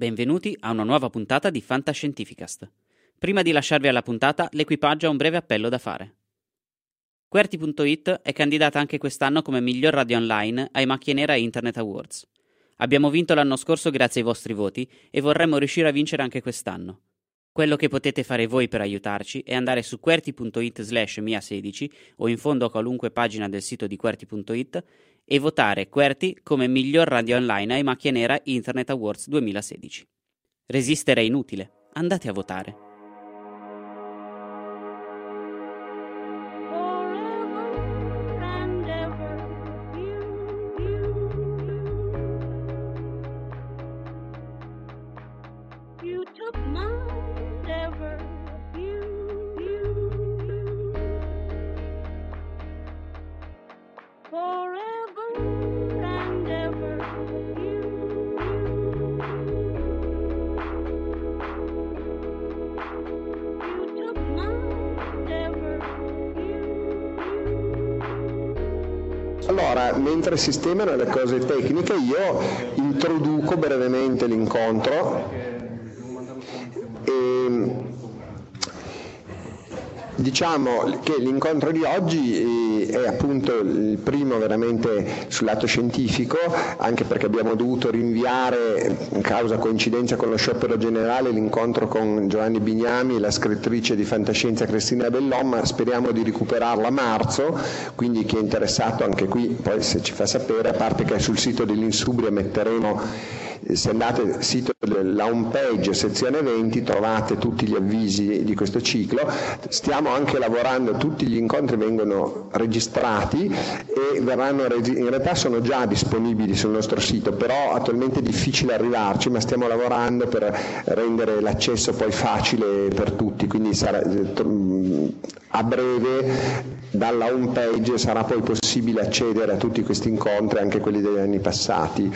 Benvenuti a una nuova puntata di Fantascientificast. Prima di lasciarvi alla puntata, l'equipaggio ha un breve appello da fare. QWERTY.it è candidata anche quest'anno come miglior radio online ai Macchianera Internet Awards. Abbiamo vinto l'anno scorso grazie ai vostri voti e vorremmo riuscire a vincere anche quest'anno. Quello che potete fare voi per aiutarci è andare su QWERTY.it/mia16 o in fondo a qualunque pagina del sito di QWERTY.it e votare QWERTY come miglior radio online ai Macchianera Internet Awards 2016. Resistere è inutile, andate a votare. Allora, mentre sistemano le cose tecniche, io introduco brevemente l'incontro e diciamo che l'incontro di oggi è appunto il primo veramente sul lato scientifico, anche perché abbiamo dovuto rinviare, causa coincidenza con lo sciopero generale, l'incontro con Giovanni Bignami, la scrittrice di fantascienza Cristina Bellò, ma speriamo di recuperarla a marzo, quindi chi è interessato anche qui poi se ci fa sapere, a parte che sul sito dell'Insubria metteremo, se andate al sito della home page sezione 20 trovate tutti gli avvisi di questo ciclo. Stiamo anche lavorando, tutti gli incontri vengono registrati e verranno in realtà sono già disponibili sul nostro sito, però attualmente è difficile arrivarci, ma stiamo lavorando per rendere l'accesso poi facile per tutti, quindi a breve dalla home page sarà poi possibile accedere a tutti questi incontri, anche quelli degli anni passati.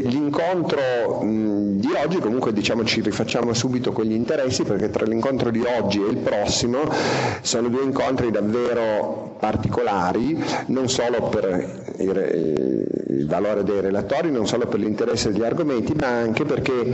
L'incontro di oggi, comunque diciamo ci rifacciamo subito con gli interessi, perché tra l'incontro di oggi e il prossimo sono due incontri davvero particolari, non solo per il valore dei relatori, non solo per l'interesse degli argomenti, ma anche perché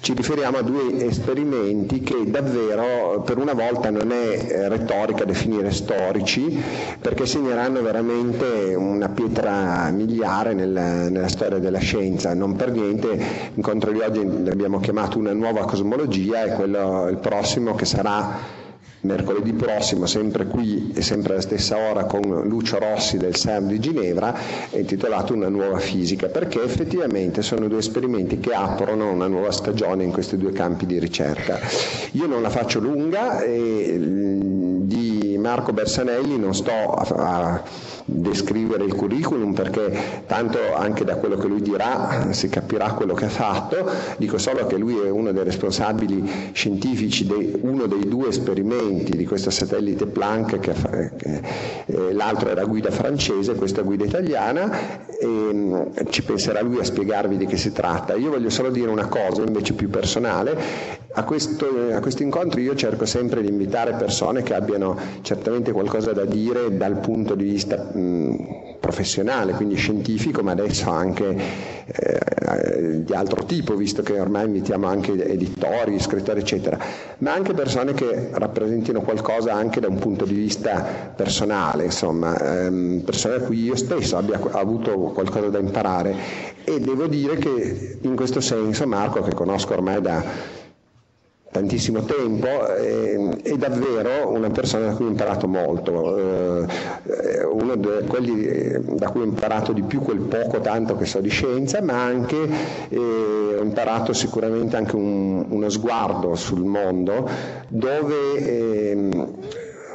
ci riferiamo a due esperimenti che davvero per una volta non è retorica definire storici, perché segneranno veramente una pietra miliare nella storia della scienza. Non per niente l'incontro di oggi abbiamo chiamato una nuova cosmologia, e quello il prossimo, che sarà mercoledì prossimo, sempre qui e sempre alla stessa ora, con Lucio Rossi del CERN di Ginevra, è intitolato Una nuova fisica, perché effettivamente sono due esperimenti che aprono una nuova stagione in questi due campi di ricerca. Io non la faccio lunga e di Marco Bersanelli non sto a descrivere il curriculum, perché tanto anche da quello che lui dirà si capirà quello che ha fatto. Dico solo che lui è uno dei responsabili scientifici di uno dei due esperimenti di questo satellite Planck, l'altro era guida francese, questa guida italiana, e ci penserà lui a spiegarvi di che si tratta. Io voglio solo dire una cosa invece più personale. A questo incontro io cerco sempre di invitare persone che abbiano certamente qualcosa da dire dal punto di vista professionale, quindi scientifico, ma adesso anche di altro tipo, visto che ormai invitiamo anche editori, scrittori eccetera, ma anche persone che rappresentino qualcosa anche da un punto di vista personale, insomma, persone a cui io stesso abbia avuto qualcosa da imparare. E devo dire che in questo senso Marco, che conosco ormai da tantissimo tempo, è davvero una persona da cui ho imparato molto, uno di quelli da cui ho imparato di più quel poco tanto che so di scienza, ma anche ho imparato sicuramente anche uno sguardo sul mondo, dove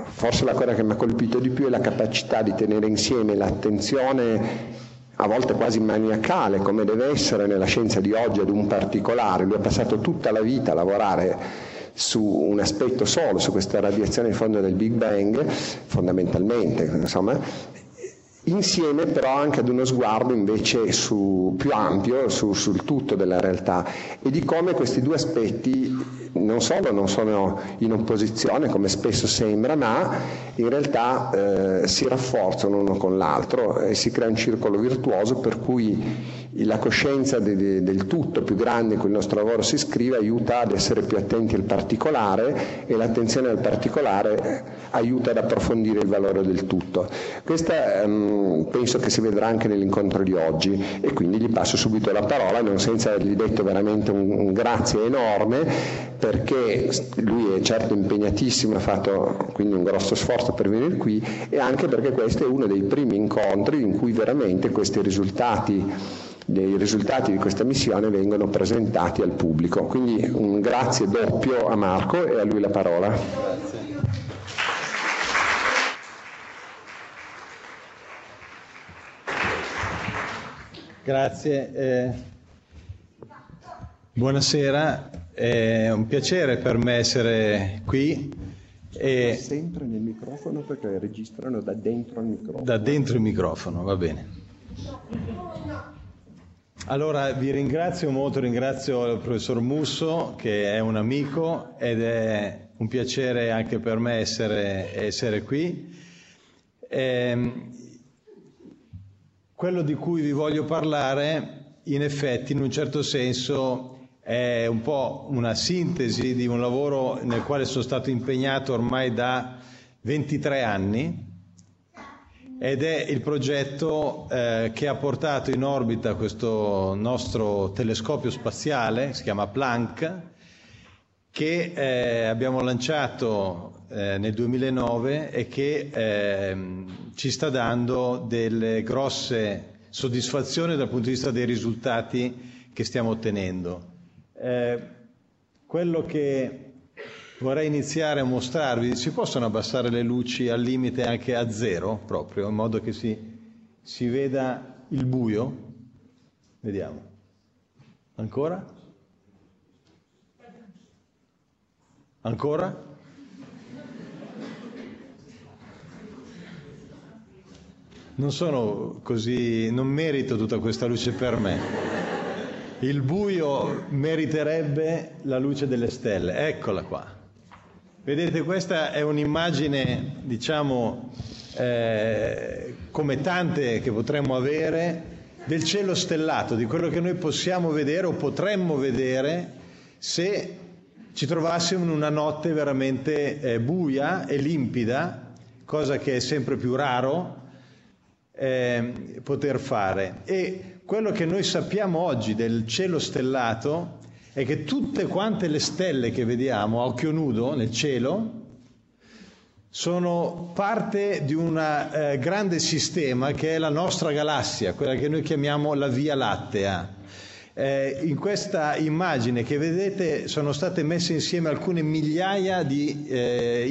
forse la cosa che mi ha colpito di più è la capacità di tenere insieme l'attenzione, a volte quasi maniacale, come deve essere nella scienza di oggi, ad un particolare. Lui ha passato tutta la vita a lavorare su un aspetto solo, su questa radiazione in fondo del Big Bang, fondamentalmente, insomma, insieme però anche ad uno sguardo invece più ampio, sul tutto della realtà, e di come questi due aspetti non solo non sono in opposizione, come spesso sembra, ma in realtà si rafforzano uno con l'altro e si crea un circolo virtuoso, per cui la coscienza del tutto più grande in cui il nostro lavoro si iscrive aiuta ad essere più attenti al particolare, e l'attenzione al particolare aiuta ad approfondire il valore del tutto. Questa penso che si vedrà anche nell'incontro di oggi, e quindi gli passo subito la parola, non senza avergli detto veramente un grazie enorme, perché lui è certo impegnatissimo, ha fatto quindi un grosso sforzo per venire qui, e anche perché questo è uno dei primi incontri in cui veramente questi risultati di questa missione vengono presentati al pubblico. Quindi un grazie doppio a Marco, e a lui la parola. Grazie. Grazie. Buonasera, è un piacere per me essere qui. Sempre nel microfono, perché registrano da dentro il microfono. Da dentro il microfono, va bene. Allora vi ringrazio molto, ringrazio il professor Musso, che è un amico, ed è un piacere anche per me essere qui. Quello di cui vi voglio parlare, in effetti, in un certo senso, è un po' una sintesi di un lavoro nel quale sono stato impegnato ormai da 23 anni, ed è il progetto che ha portato in orbita questo nostro telescopio spaziale, si chiama Planck, che abbiamo lanciato nel 2009, e che ci sta dando delle grosse soddisfazioni dal punto di vista dei risultati che stiamo ottenendo. Quello che vorrei iniziare a mostrarvi, si possono abbassare le luci al limite anche a zero, proprio, in modo che si veda il buio. Vediamo. Ancora? Ancora? Non sono così, non merito tutta questa luce per me. Il buio meriterebbe la luce delle stelle. Eccola qua. Vedete, questa è un'immagine, diciamo, come tante che potremmo avere, del cielo stellato, di quello che noi possiamo vedere o potremmo vedere se ci trovassimo in una notte veramente buia e limpida, cosa che è sempre più raro poter fare. E quello che noi sappiamo oggi del cielo stellato è che tutte quante le stelle che vediamo a occhio nudo nel cielo sono parte di un grande sistema che è la nostra galassia, quella che noi chiamiamo la Via Lattea. In questa immagine che vedete sono state messe insieme alcune migliaia di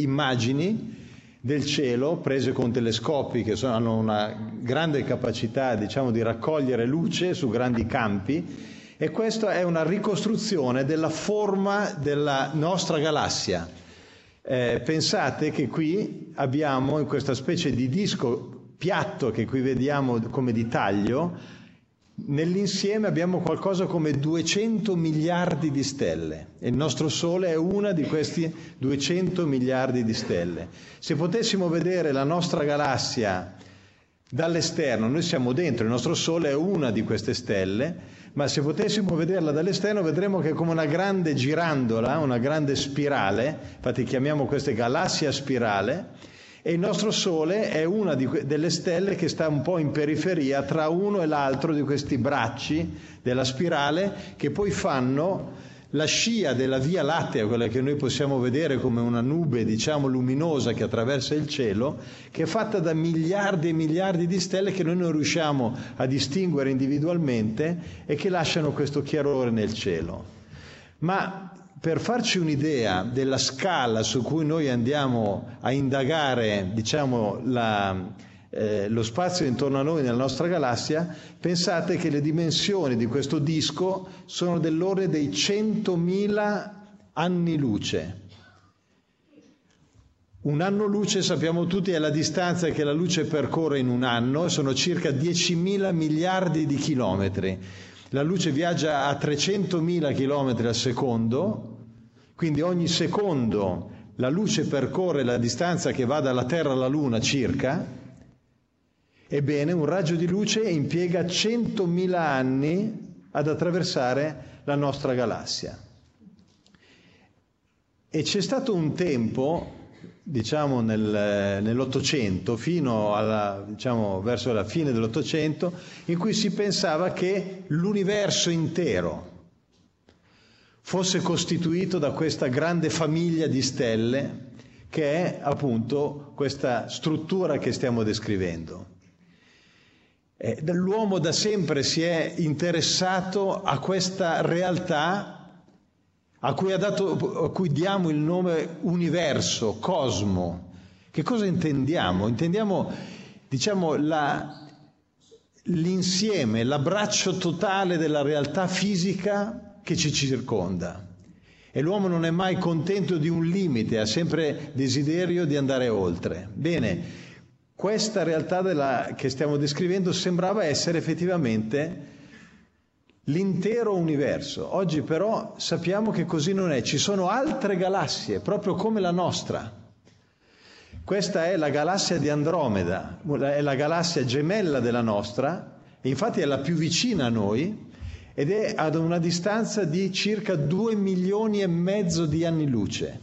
immagini del cielo, prese con telescopi che hanno una grande capacità, diciamo, di raccogliere luce su grandi campi, e questa è una ricostruzione della forma della nostra galassia. Pensate che qui abbiamo, in questa specie di disco piatto che qui vediamo come di taglio, nell'insieme abbiamo qualcosa come 200 miliardi di stelle, e il nostro Sole è una di questi 200 miliardi di stelle. Se potessimo vedere la nostra galassia dall'esterno, noi siamo dentro, il nostro Sole è una di queste stelle, ma se potessimo vederla dall'esterno vedremo che è come una grande girandola, una grande spirale, infatti chiamiamo queste galassie a spirale, e il nostro Sole è una delle stelle che sta un po' in periferia tra uno e l'altro di questi bracci della spirale, che poi fanno la scia della Via Lattea, quella che noi possiamo vedere come una nube, diciamo, luminosa che attraversa il cielo, che è fatta da miliardi e miliardi di stelle che noi non riusciamo a distinguere individualmente e che lasciano questo chiarore nel cielo. Ma per farci un'idea della scala su cui noi andiamo a indagare, diciamo, lo spazio intorno a noi nella nostra galassia, pensate che le dimensioni di questo disco sono dell'ordine dei 100.000 anni luce. Un anno luce, sappiamo tutti, è la distanza che la luce percorre in un anno, sono circa 10.000 miliardi di chilometri. La luce viaggia a 300.000 chilometri al secondo, quindi ogni secondo la luce percorre la distanza che va dalla Terra alla Luna circa. Ebbene, un raggio di luce impiega 100.000 anni ad attraversare la nostra galassia. E c'è stato un tempo, diciamo nell'Ottocento, fino alla, diciamo, verso la fine dell'Ottocento, in cui si pensava che l'universo intero fosse costituito da questa grande famiglia di stelle, che è appunto questa struttura che stiamo descrivendo. L'uomo da sempre si è interessato a questa realtà a cui diamo il nome universo, cosmo. Che cosa intendiamo? Intendiamo, diciamo, l'insieme, l'abbraccio totale della realtà fisica che ci circonda. E l'uomo non è mai contento di un limite, ha sempre desiderio di andare oltre. Bene. Questa realtà che stiamo descrivendo sembrava essere effettivamente l'intero universo. Oggi però sappiamo che così non è. Ci sono altre galassie, proprio come la nostra. Questa è la galassia di Andromeda, è la galassia gemella della nostra, e infatti è la più vicina a noi, ed è ad una distanza di circa 2,5 milioni di anni luce.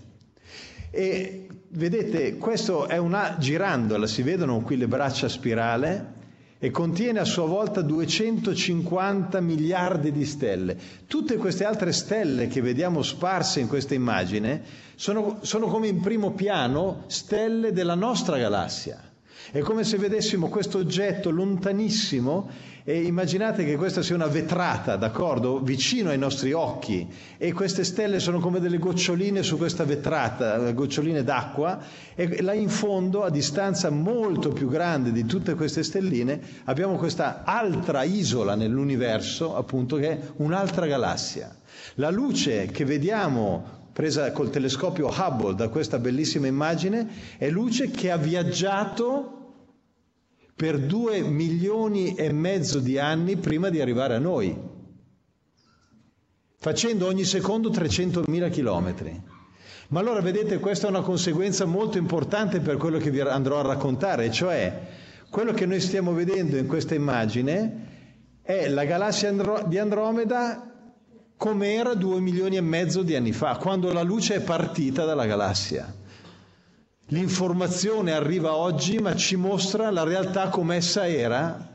E vedete, questo è una girandola, si vedono qui le braccia a spirale, e contiene a sua volta 250 miliardi di stelle. Tutte queste altre stelle che vediamo sparse in questa immagine sono come in primo piano stelle della nostra galassia. È come se vedessimo questo oggetto lontanissimo, e immaginate che questa sia una vetrata, d'accordo, vicino ai nostri occhi, e queste stelle sono come delle goccioline su questa vetrata, goccioline d'acqua, e là in fondo, a distanza molto più grande di tutte queste stelline, abbiamo questa altra isola nell'universo, appunto, che è un'altra galassia. La luce che vediamo presa col telescopio Hubble da questa bellissima immagine è luce che ha viaggiato per 2,5 milioni di anni prima di arrivare a noi, facendo ogni secondo 300.000 chilometri. Ma allora vedete, questa è una conseguenza molto importante per quello che vi andrò a raccontare, cioè quello che noi stiamo vedendo in questa immagine è la galassia di Andromeda come era 2,5 milioni di anni fa, quando la luce è partita dalla galassia. L'informazione arriva oggi, ma ci mostra la realtà come essa era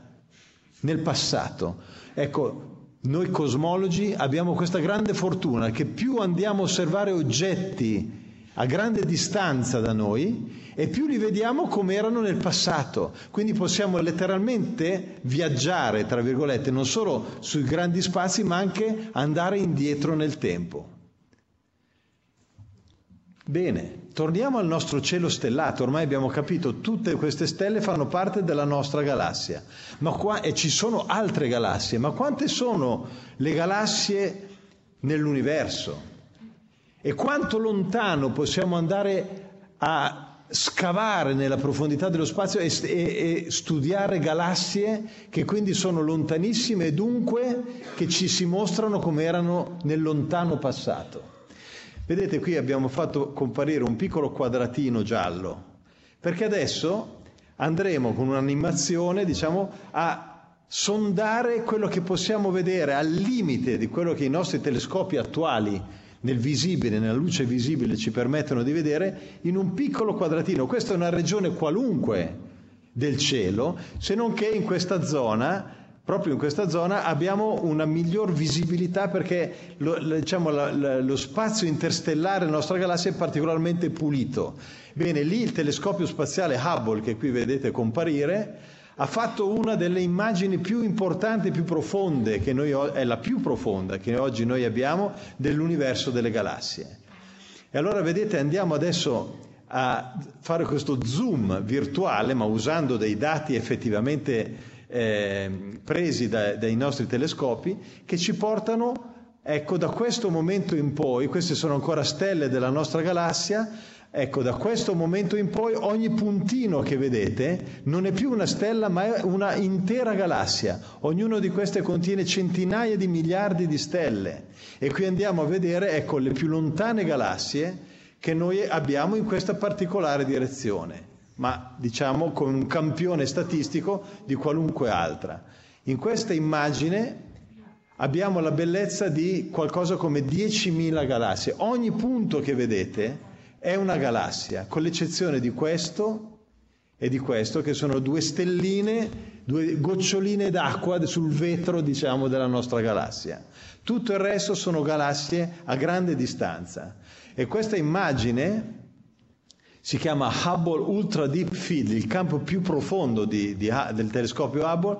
nel passato. Ecco, noi cosmologi abbiamo questa grande fortuna che più andiamo a osservare oggetti a grande distanza da noi, e più li vediamo come erano nel passato. Quindi possiamo letteralmente viaggiare, tra virgolette, non solo sui grandi spazi, ma anche andare indietro nel tempo. Bene, torniamo al nostro cielo stellato. Ormai abbiamo capito, tutte queste stelle fanno parte della nostra galassia. E ci sono altre galassie. Ma quante sono le galassie nell'universo? E quanto lontano possiamo andare a scavare nella profondità dello spazio e studiare galassie che quindi sono lontanissime e dunque che ci si mostrano come erano nel lontano passato? Vedete, qui abbiamo fatto comparire un piccolo quadratino giallo, perché adesso andremo con un'animazione, diciamo, a sondare quello che possiamo vedere al limite di quello che i nostri telescopi attuali nel visibile, nella luce visibile ci permettono di vedere in un piccolo quadratino. Questa è una regione qualunque del cielo, se non che in questa zona, proprio in questa zona, abbiamo una miglior visibilità perché lo spazio interstellare della nostra galassia è particolarmente pulito. Bene, lì il telescopio spaziale Hubble, che qui vedete comparire, ha fatto una delle immagini più importanti, più profonde, è la più profonda che oggi noi abbiamo dell'universo delle galassie. E allora vedete, andiamo adesso a fare questo zoom virtuale, ma usando dei dati effettivamente presi dai nostri telescopi, che ci portano, ecco, da questo momento in poi, queste sono ancora stelle della nostra galassia. Ecco, da questo momento in poi ogni puntino che vedete non è più una stella ma è una intera galassia. Ognuno di queste contiene centinaia di miliardi di stelle e qui andiamo a vedere, ecco, le più lontane galassie che noi abbiamo in questa particolare direzione, ma diciamo con un campione statistico di qualunque altra. In questa immagine abbiamo la bellezza di qualcosa come 10.000 galassie. Ogni punto che vedete è una galassia, con l'eccezione di questo e di questo, che sono due stelline, due goccioline d'acqua sul vetro, diciamo, della nostra galassia. Tutto il resto sono galassie a grande distanza. E questa immagine si chiama Hubble Ultra Deep Field, il campo più profondo del telescopio Hubble,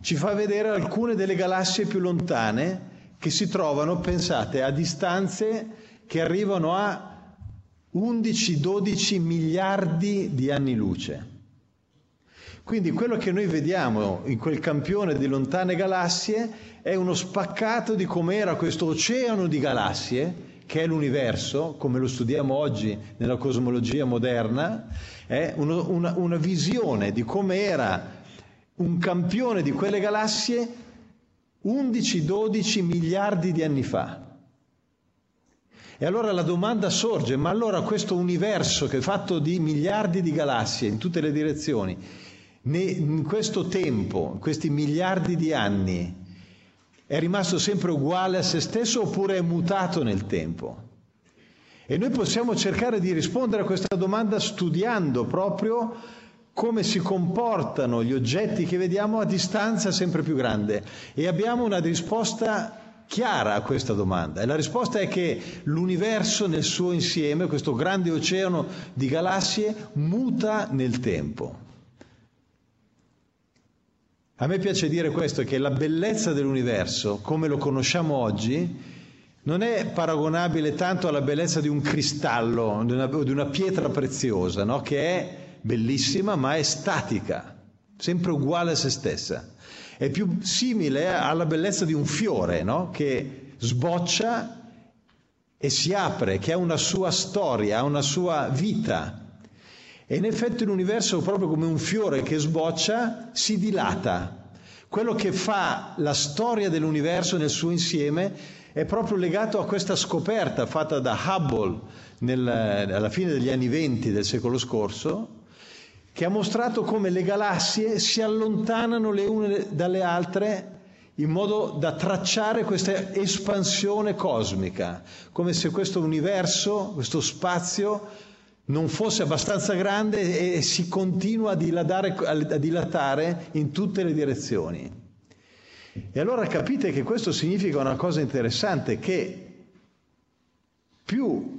ci fa vedere alcune delle galassie più lontane che si trovano, pensate, a distanze che arrivano a 11-12 miliardi di anni luce. Quindi quello che noi vediamo in quel campione di lontane galassie è uno spaccato di com'era questo oceano di galassie che è l'universo, come lo studiamo oggi nella cosmologia moderna. È una visione di com'era un campione di quelle galassie 11-12 miliardi di anni fa. E allora la domanda sorge, ma allora questo universo che è fatto di miliardi di galassie in tutte le direzioni, in questo tempo, in questi miliardi di anni, è rimasto sempre uguale a se stesso oppure è mutato nel tempo? E noi possiamo cercare di rispondere a questa domanda studiando proprio come si comportano gli oggetti che vediamo a distanza sempre più grande. E abbiamo una risposta chiara a questa domanda, e la risposta è che l'universo nel suo insieme, questo grande oceano di galassie, muta nel tempo. A me piace dire questo, che la bellezza dell'universo, come lo conosciamo oggi, non è paragonabile tanto alla bellezza di un cristallo, di una pietra preziosa, no? Che è bellissima ma è statica, sempre uguale a se stessa. È più simile alla bellezza di un fiore, no? Che sboccia e si apre, che ha una sua storia, ha una sua vita. E in effetti l'universo, proprio come un fiore che sboccia, si dilata. Quello che fa la storia dell'universo nel suo insieme è proprio legato a questa scoperta fatta da Hubble alla fine degli anni 20 del secolo scorso, che ha mostrato come le galassie si allontanano le une dalle altre in modo da tracciare questa espansione cosmica, come se questo universo, questo spazio, non fosse abbastanza grande e si continua a dilatare in tutte le direzioni. E allora capite che questo significa una cosa interessante, che più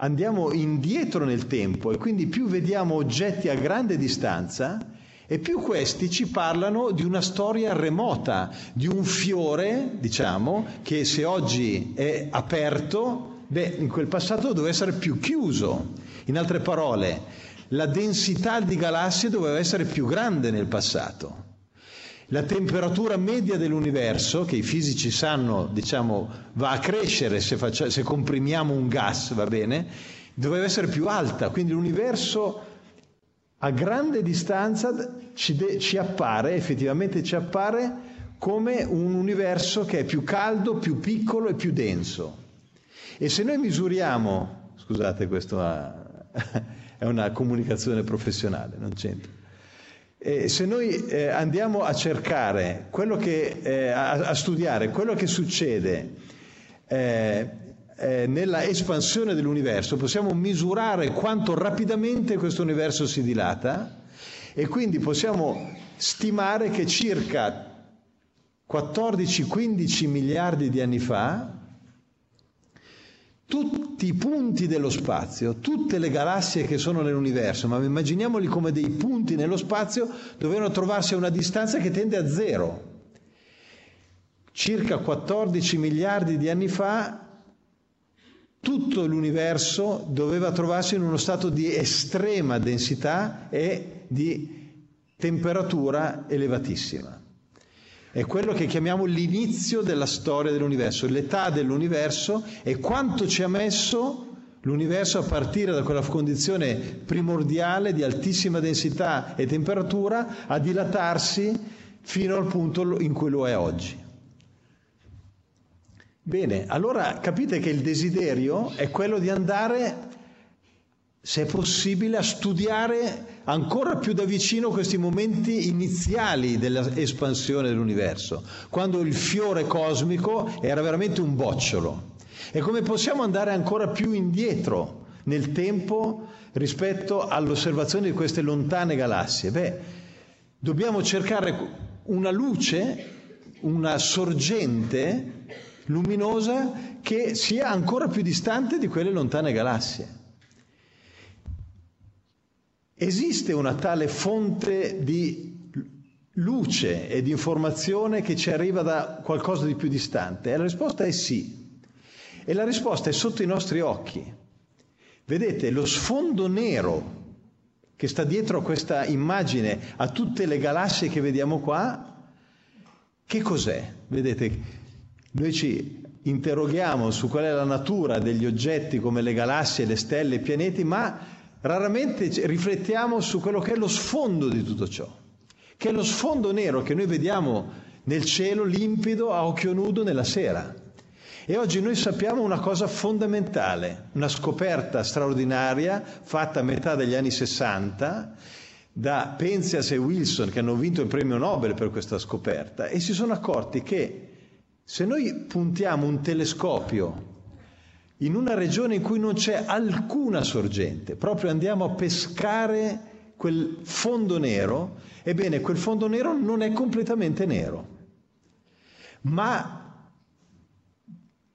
andiamo indietro nel tempo e quindi più vediamo oggetti a grande distanza e più questi ci parlano di una storia remota, di un fiore, diciamo, che se oggi è aperto, in quel passato doveva essere più chiuso. In altre parole, la densità di galassie doveva essere più grande nel passato. La temperatura media dell'universo, che i fisici sanno, diciamo, va a crescere se comprimiamo un gas, va bene, doveva essere più alta. Quindi l'universo a grande distanza ci appare come un universo che è più caldo, più piccolo e più denso. E se noi misuriamo, scusate, questo è una comunicazione professionale, non c'entra. Se noi andiamo a cercare quello che a studiare quello che succede nella espansione dell'universo, possiamo misurare quanto rapidamente questo universo si dilata, e quindi possiamo stimare che circa 14-15 miliardi di anni fa tutti i punti dello spazio, tutte le galassie che sono nell'universo, ma immaginiamoli come dei punti nello spazio, dovevano trovarsi a una distanza che tende a zero. Circa 14 miliardi di anni fa tutto l'universo doveva trovarsi in uno stato di estrema densità e di temperatura elevatissima. È quello che chiamiamo l'inizio della storia dell'universo, l'età dell'universo, e quanto ci ha messo l'universo a partire da quella condizione primordiale di altissima densità e temperatura a dilatarsi fino al punto in cui lo è oggi. Bene, allora capite che il desiderio è quello di andare, se è possibile, a studiare ancora più da vicino questi momenti iniziali dell'espansione dell'universo, quando il fiore cosmico era veramente un bocciolo. E come possiamo andare ancora più indietro nel tempo rispetto all'osservazione di queste lontane galassie? Beh, dobbiamo cercare una luce, una sorgente luminosa che sia ancora più distante di quelle lontane galassie. Esiste una tale fonte di luce e di informazione che ci arriva da qualcosa di più distante? E la risposta è sì. E la risposta è sotto i nostri occhi. Vedete, lo sfondo nero che sta dietro a questa immagine, a tutte le galassie che vediamo qua, che cos'è? Vedete, noi ci interroghiamo su qual è la natura degli oggetti come le galassie, le stelle, i pianeti, ma raramente riflettiamo su quello che è lo sfondo di tutto ciò, che è lo sfondo nero che noi vediamo nel cielo limpido a occhio nudo nella sera. E oggi noi sappiamo una cosa fondamentale, una scoperta straordinaria fatta a metà degli anni 60 da Penzias e Wilson, che hanno vinto il premio Nobel per questa scoperta, e si sono accorti che se noi puntiamo un telescopio in una regione in cui non c'è alcuna sorgente, proprio andiamo a pescare quel fondo nero, ebbene quel fondo nero non è completamente nero, ma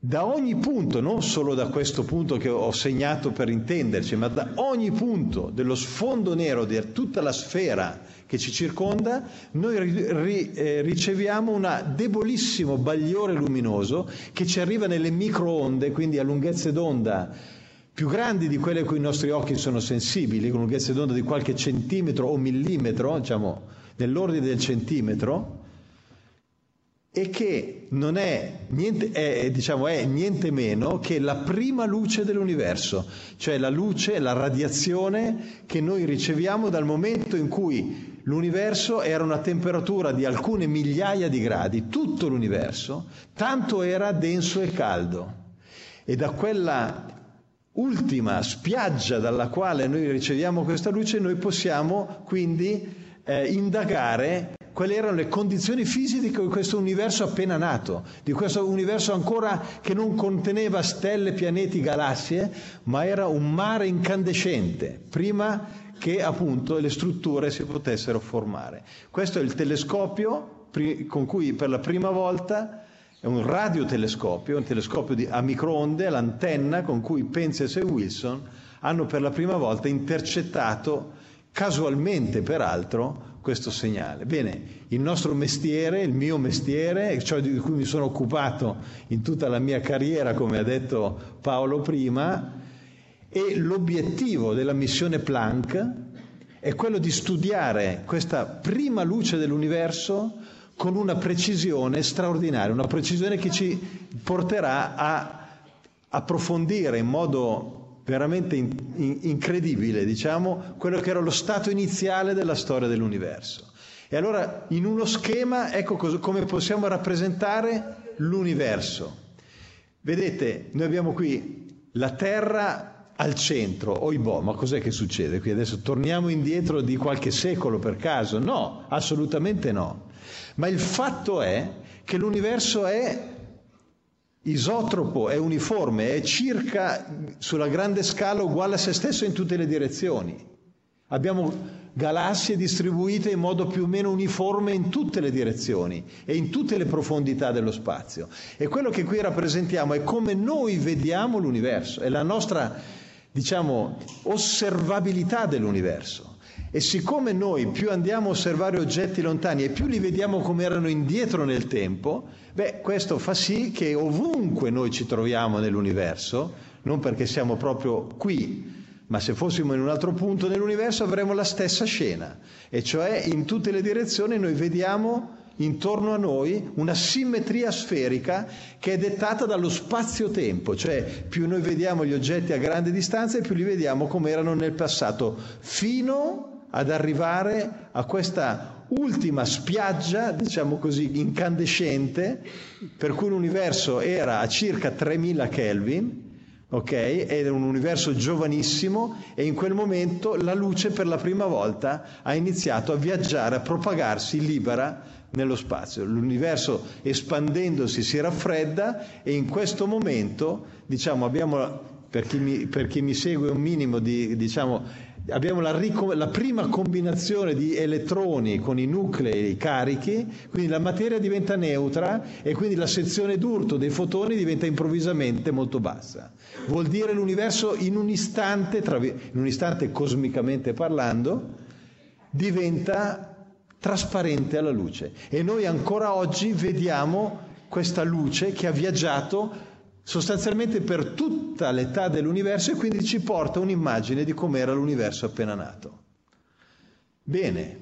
da ogni punto, non solo da questo punto che ho segnato per intenderci, ma da ogni punto dello sfondo nero di tutta la sfera che ci circonda, noi riceviamo un debolissimo bagliore luminoso che ci arriva nelle microonde, quindi a lunghezze d'onda più grandi di quelle a cui i nostri occhi sono sensibili, con lunghezze d'onda di qualche centimetro o millimetro, diciamo nell'ordine del centimetro, e che non è niente, è niente meno che la prima luce dell'universo, cioè la luce, la radiazione che noi riceviamo dal momento in cui l'universo era a una temperatura di alcune migliaia di gradi, tutto l'universo, tanto era denso e caldo. E da quella ultima spiaggia dalla quale noi riceviamo questa luce, noi possiamo quindi indagare quali erano le condizioni fisiche di questo universo appena nato, di questo universo ancora che non conteneva stelle, pianeti, galassie, ma era un mare incandescente, prima che appunto le strutture si potessero formare. Questo è il telescopio con cui per la prima volta, è un radiotelescopio, un telescopio a microonde, l'antenna con cui Penzias e Wilson hanno per la prima volta intercettato, casualmente peraltro, questo segnale. Bene, il nostro mestiere, il mio mestiere, ciò di cui mi sono occupato in tutta la mia carriera, come ha detto Paolo prima, e l'obiettivo della missione Planck è quello di studiare questa prima luce dell'universo con una precisione straordinaria, una precisione che ci porterà a approfondire in modo veramente incredibile, diciamo, quello che era lo stato iniziale della storia dell'universo. E allora in uno schema ecco come possiamo rappresentare l'universo. Vedete, noi abbiamo qui la Terra al centro, oibò, ma cos'è che succede qui adesso? Torniamo indietro di qualche secolo per caso? No, assolutamente no. Ma il fatto è che l'universo è isotropo, è uniforme, è circa sulla grande scala uguale a se stesso in tutte le direzioni. Abbiamo galassie distribuite in modo più o meno uniforme in tutte le direzioni e in tutte le profondità dello spazio. E quello che qui rappresentiamo è come noi vediamo l'universo, è la nostra, diciamo, osservabilità dell'universo. E siccome noi più andiamo a osservare oggetti lontani e più li vediamo come erano indietro nel tempo, beh, questo fa sì che ovunque noi ci troviamo nell'universo, non perché siamo proprio qui, ma se fossimo in un altro punto dell'universo avremmo la stessa scena, e cioè in tutte le direzioni noi vediamo intorno a noi una simmetria sferica che è dettata dallo spazio-tempo, cioè più noi vediamo gli oggetti a grande distanza e più li vediamo come erano nel passato, fino ad arrivare a questa ultima spiaggia, diciamo così, incandescente, per cui l'universo era a circa 3000 Kelvin, ok? È un universo giovanissimo e in quel momento la luce per la prima volta ha iniziato a viaggiare, a propagarsi libera nello spazio. L'universo espandendosi si raffredda e in questo momento, diciamo, abbiamo, per chi mi segue un minimo di, diciamo, abbiamo la prima combinazione di elettroni con i nuclei carichi, quindi la materia diventa neutra e quindi la sezione d'urto dei fotoni diventa improvvisamente molto bassa. Vuol dire l'universo in un istante, cosmicamente parlando, diventa trasparente alla luce. E noi ancora oggi vediamo questa luce che ha viaggiato sostanzialmente per tutta l'età dell'universo e quindi ci porta un'immagine di com'era l'universo appena nato. Bene,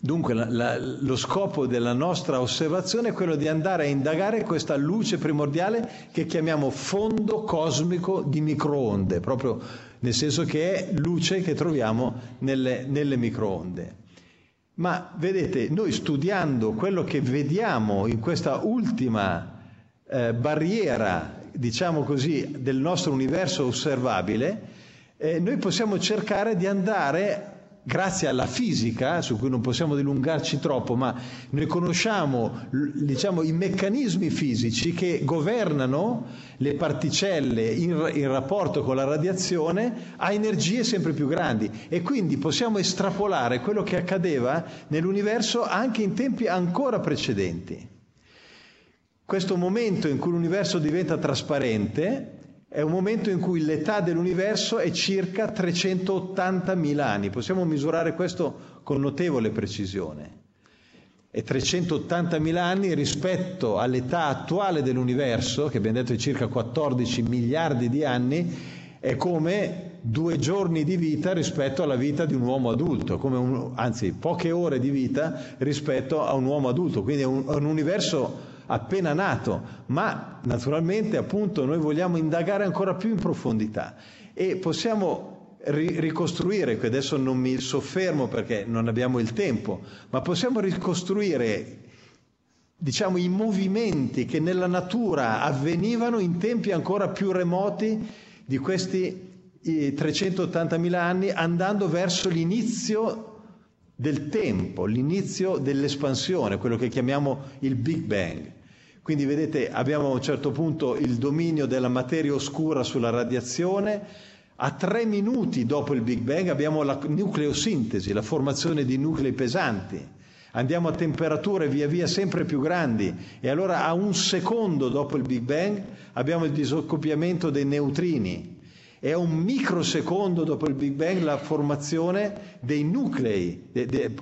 dunque lo scopo della nostra osservazione è quello di andare a indagare questa luce primordiale che chiamiamo fondo cosmico di microonde, proprio nel senso che è luce che troviamo nelle microonde. Ma vedete, noi studiando quello che vediamo in questa ultima barriera, diciamo così, del nostro universo osservabile, noi possiamo cercare di andare, grazie alla fisica, su cui non possiamo dilungarci troppo, ma noi conosciamo, diciamo, i meccanismi fisici che governano le particelle in rapporto con la radiazione a energie sempre più grandi, e quindi possiamo estrapolare quello che accadeva nell'universo anche in tempi ancora precedenti. Questo momento in cui l'universo diventa trasparente è un momento in cui l'età dell'universo è circa 380.000 anni. Possiamo misurare questo con notevole precisione. E 380.000 anni rispetto all'età attuale dell'universo, che abbiamo detto è circa 14 miliardi di anni, è come 2 giorni di vita rispetto alla vita di un uomo adulto, come poche ore di vita rispetto a un uomo adulto. Quindi è un universo appena nato, ma naturalmente appunto noi vogliamo indagare ancora più in profondità e possiamo ricostruire, che adesso non mi soffermo perché non abbiamo il tempo, ma possiamo ricostruire, diciamo, i movimenti che nella natura avvenivano in tempi ancora più remoti di questi 380.000 anni, andando verso l'inizio del tempo, l'inizio dell'espansione, quello che chiamiamo il Big Bang. Quindi vedete, abbiamo a un certo punto il dominio della materia oscura sulla radiazione. A 3 minuti dopo il Big Bang abbiamo la nucleosintesi, la formazione di nuclei pesanti. Andiamo a temperature via via sempre più grandi e allora a 1 secondo dopo il Big Bang abbiamo il disaccoppiamento dei neutrini. È un microsecondo dopo il Big Bang la formazione dei nuclei, delle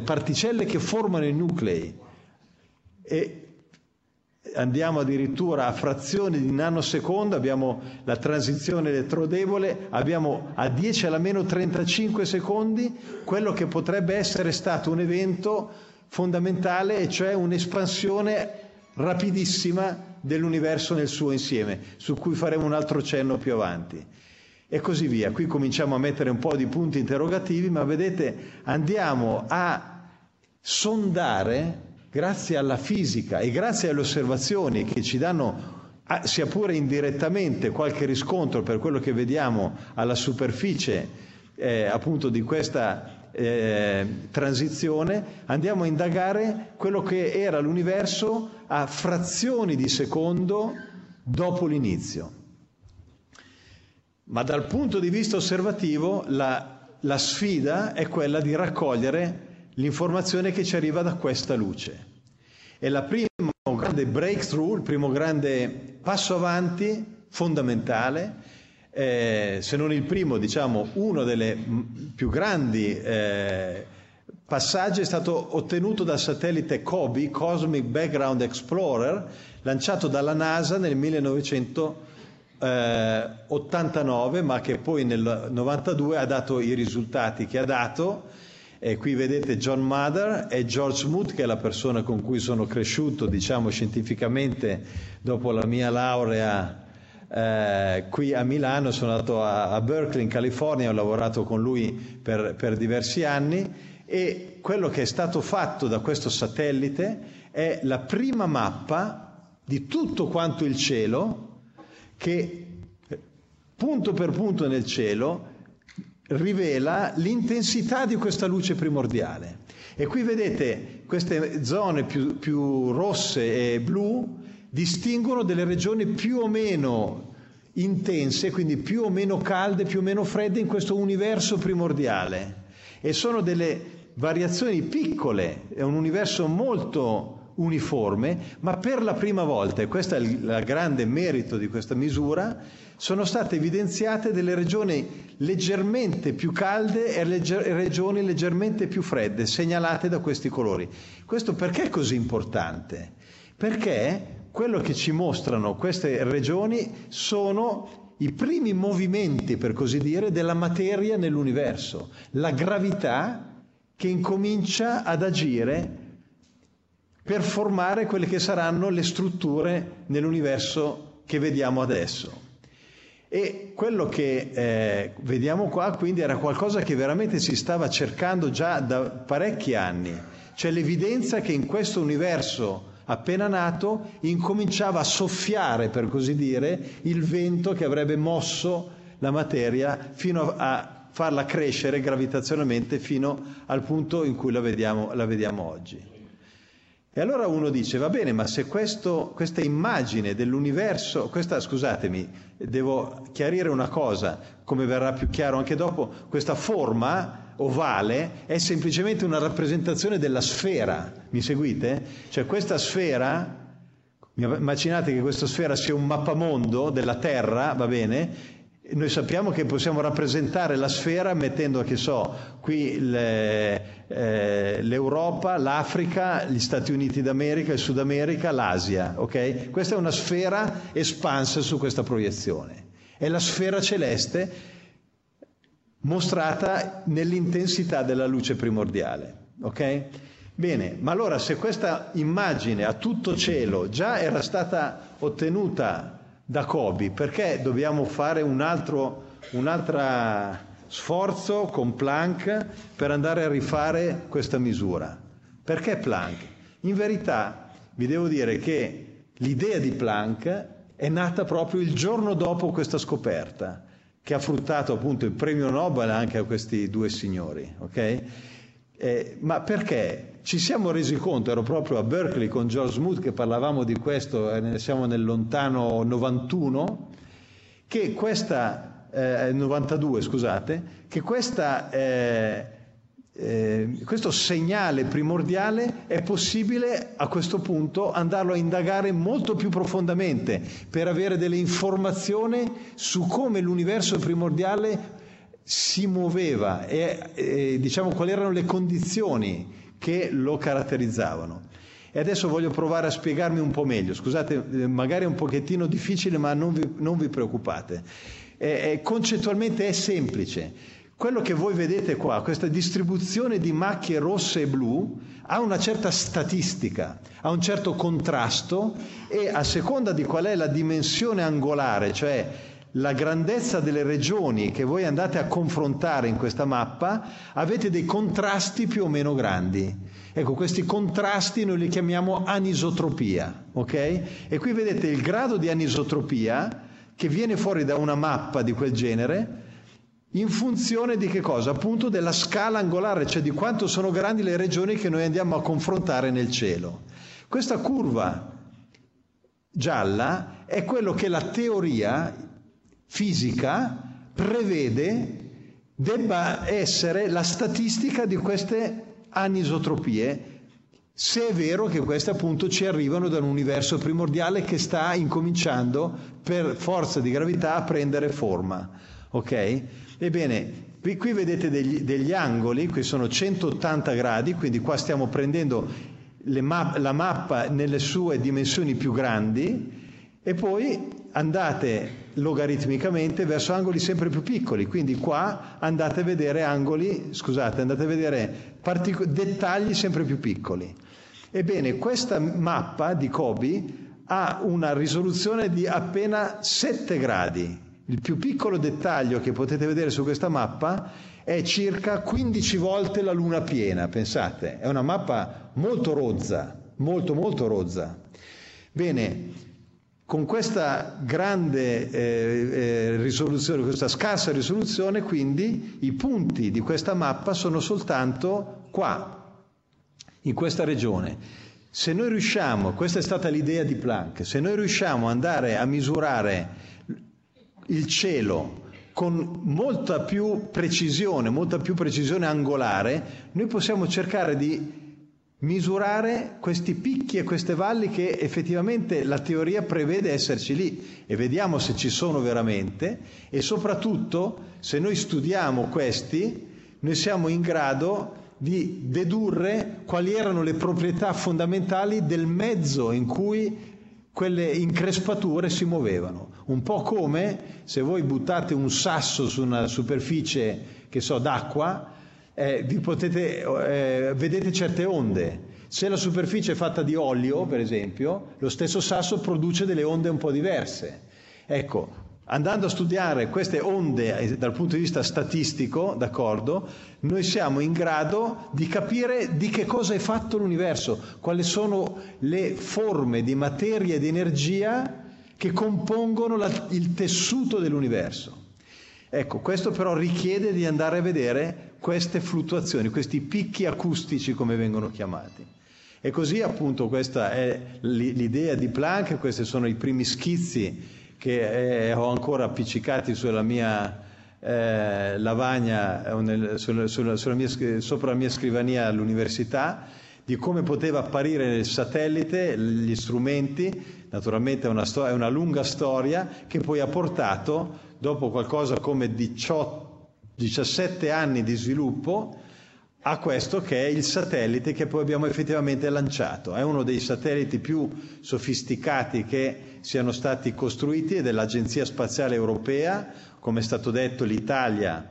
particelle che formano i nuclei. E andiamo addirittura a frazioni di nanosecondo, abbiamo la transizione elettrodebole, abbiamo a 10 alla meno 35 secondi quello che potrebbe essere stato un evento fondamentale, e cioè un'espansione rapidissima dell'universo nel suo insieme, su cui faremo un altro cenno più avanti, e così via. Qui cominciamo a mettere un po' di punti interrogativi, ma vedete, andiamo a sondare, grazie alla fisica e grazie alle osservazioni che ci danno sia pure indirettamente qualche riscontro per quello che vediamo alla superficie appunto di questa transizione, andiamo a indagare quello che era l'universo a frazioni di secondo dopo l'inizio. Ma dal punto di vista osservativo la sfida è quella di raccogliere l'informazione che ci arriva da questa luce. È la prima grande breakthrough, il primo grande passo avanti fondamentale, se non il primo, diciamo uno delle più grandi passaggi, è stato ottenuto dal satellite COBE, Cosmic Background Explorer, lanciato dalla NASA nel 1989, ma che poi nel 92 ha dato i risultati che ha dato. E qui vedete John Mather e George Smoot, che è la persona con cui sono cresciuto, diciamo, scientificamente dopo la mia laurea qui a Milano. Sono andato a Berkeley in California, ho lavorato con lui per diversi anni, e quello che è stato fatto da questo satellite è la prima mappa di tutto quanto il cielo, che punto per punto nel cielo rivela l'intensità di questa luce primordiale. E qui vedete queste zone più rosse e blu distinguono delle regioni più o meno intense, quindi più o meno calde, più o meno fredde in questo universo primordiale, e sono delle variazioni piccole. È un universo molto uniforme, ma per la prima volta, e questo è il grande merito di questa misura, sono state evidenziate delle regioni leggermente più calde e regioni leggermente più fredde, segnalate da questi colori. Questo perché è così importante? Perché quello che ci mostrano queste regioni sono i primi movimenti, per così dire, della materia nell'universo, la gravità che incomincia ad agire per formare quelle che saranno le strutture nell'universo che vediamo adesso. E quello che vediamo qua, quindi, era qualcosa che veramente si stava cercando già da parecchi anni, cioè l'evidenza che in questo universo appena nato incominciava a soffiare, per così dire, il vento che avrebbe mosso la materia fino a farla crescere gravitazionalmente fino al punto in cui la vediamo oggi. E allora uno dice, va bene, ma se questa immagine dell'universo, scusatemi, devo chiarire una cosa, come verrà più chiaro anche dopo, questa forma ovale è semplicemente una rappresentazione della sfera, mi seguite? Cioè questa sfera, immaginate che questa sfera sia un mappamondo della Terra, va bene? Noi sappiamo che possiamo rappresentare la sfera mettendo, che so, qui l'Europa, l'Africa, gli Stati Uniti d'America, il Sud America, l'Asia, ok? Questa è una sfera espansa su questa proiezione. È la sfera celeste mostrata nell'intensità della luce primordiale, ok? Bene, ma allora se questa immagine a tutto cielo già era stata ottenuta da COBE, perché dobbiamo fare un altro sforzo con Planck per andare a rifare questa misura? Perché Planck? In verità vi devo dire che l'idea di Planck è nata proprio il giorno dopo questa scoperta, che ha fruttato appunto il premio Nobel anche a questi due signori, ok? Ma perché? Ci siamo resi conto, ero proprio a Berkeley con George Smoot che parlavamo di questo, siamo nel lontano 91, che questa 92, scusate, che questo segnale primordiale è possibile a questo punto andarlo a indagare molto più profondamente per avere delle informazioni su come l'universo primordiale si muoveva e diciamo quali erano le condizioni che lo caratterizzavano. E adesso voglio provare a spiegarmi un po' meglio, scusate, magari è un pochettino difficile, ma non vi preoccupate. Concettualmente è semplice. Quello che voi vedete qua, questa distribuzione di macchie rosse e blu, ha una certa statistica, ha un certo contrasto, e a seconda di qual è la dimensione angolare, cioè la grandezza delle regioni che voi andate a confrontare in questa mappa, avete dei contrasti più o meno grandi. Ecco, questi contrasti noi li chiamiamo anisotropia, ok? E qui vedete il grado di anisotropia che viene fuori da una mappa di quel genere in funzione di che cosa? Appunto della scala angolare, cioè di quanto sono grandi le regioni che noi andiamo a confrontare nel cielo. Questa curva gialla è quello che la teoria fisica prevede debba essere la statistica di queste anisotropie, se è vero che queste appunto ci arrivano da un universo primordiale che sta incominciando per forza di gravità a prendere forma, ok? Ebbene, qui vedete degli angoli, qui sono 180 gradi, quindi qua stiamo prendendo la mappa nelle sue dimensioni più grandi e poi andate logaritmicamente verso angoli sempre più piccoli, quindi qua andate a vedere dettagli sempre più piccoli. Ebbene, questa mappa di Kobi ha una risoluzione di appena 7 gradi. Il più piccolo dettaglio che potete vedere su questa mappa è circa 15 volte la luna piena, pensate, è una mappa molto rozza, molto molto rozza. Bene, con questa grande risoluzione, questa scarsa risoluzione, quindi i punti di questa mappa sono soltanto qua, in questa regione. Se noi riusciamo, questa è stata l'idea di Planck, se noi riusciamo ad andare a misurare il cielo con molta più precisione angolare, noi possiamo cercare di misurare questi picchi e queste valli che effettivamente la teoria prevede esserci lì, e vediamo se ci sono veramente, e soprattutto se noi studiamo questi noi siamo in grado di dedurre quali erano le proprietà fondamentali del mezzo in cui quelle increspature si muovevano, un po' come se voi buttate un sasso su una superficie, che so, d'acqua, vedete certe onde. Se la superficie è fatta di olio, per esempio, lo stesso sasso produce delle onde un po' diverse. Ecco, andando a studiare queste onde dal punto di vista statistico, d'accordo, noi siamo in grado di capire di che cosa è fatto l'universo, quali sono le forme di materia e di energia che compongono il tessuto dell'universo. Ecco, questo però richiede di andare a vedere queste fluttuazioni, questi picchi acustici come vengono chiamati. E così appunto questa è l'idea di Planck, questi sono i primi schizzi che ho ancora appiccicati sulla mia lavagna, sopra la mia scrivania all'università, di come poteva apparire nel satellite, gli strumenti. Naturalmente è una lunga storia che poi ha portato, dopo qualcosa come 17 anni di sviluppo, a questo che è il satellite che poi abbiamo effettivamente lanciato. È uno dei satelliti più sofisticati che siano stati costruiti, è dell'Agenzia Spaziale Europea. Come è stato detto, l'Italia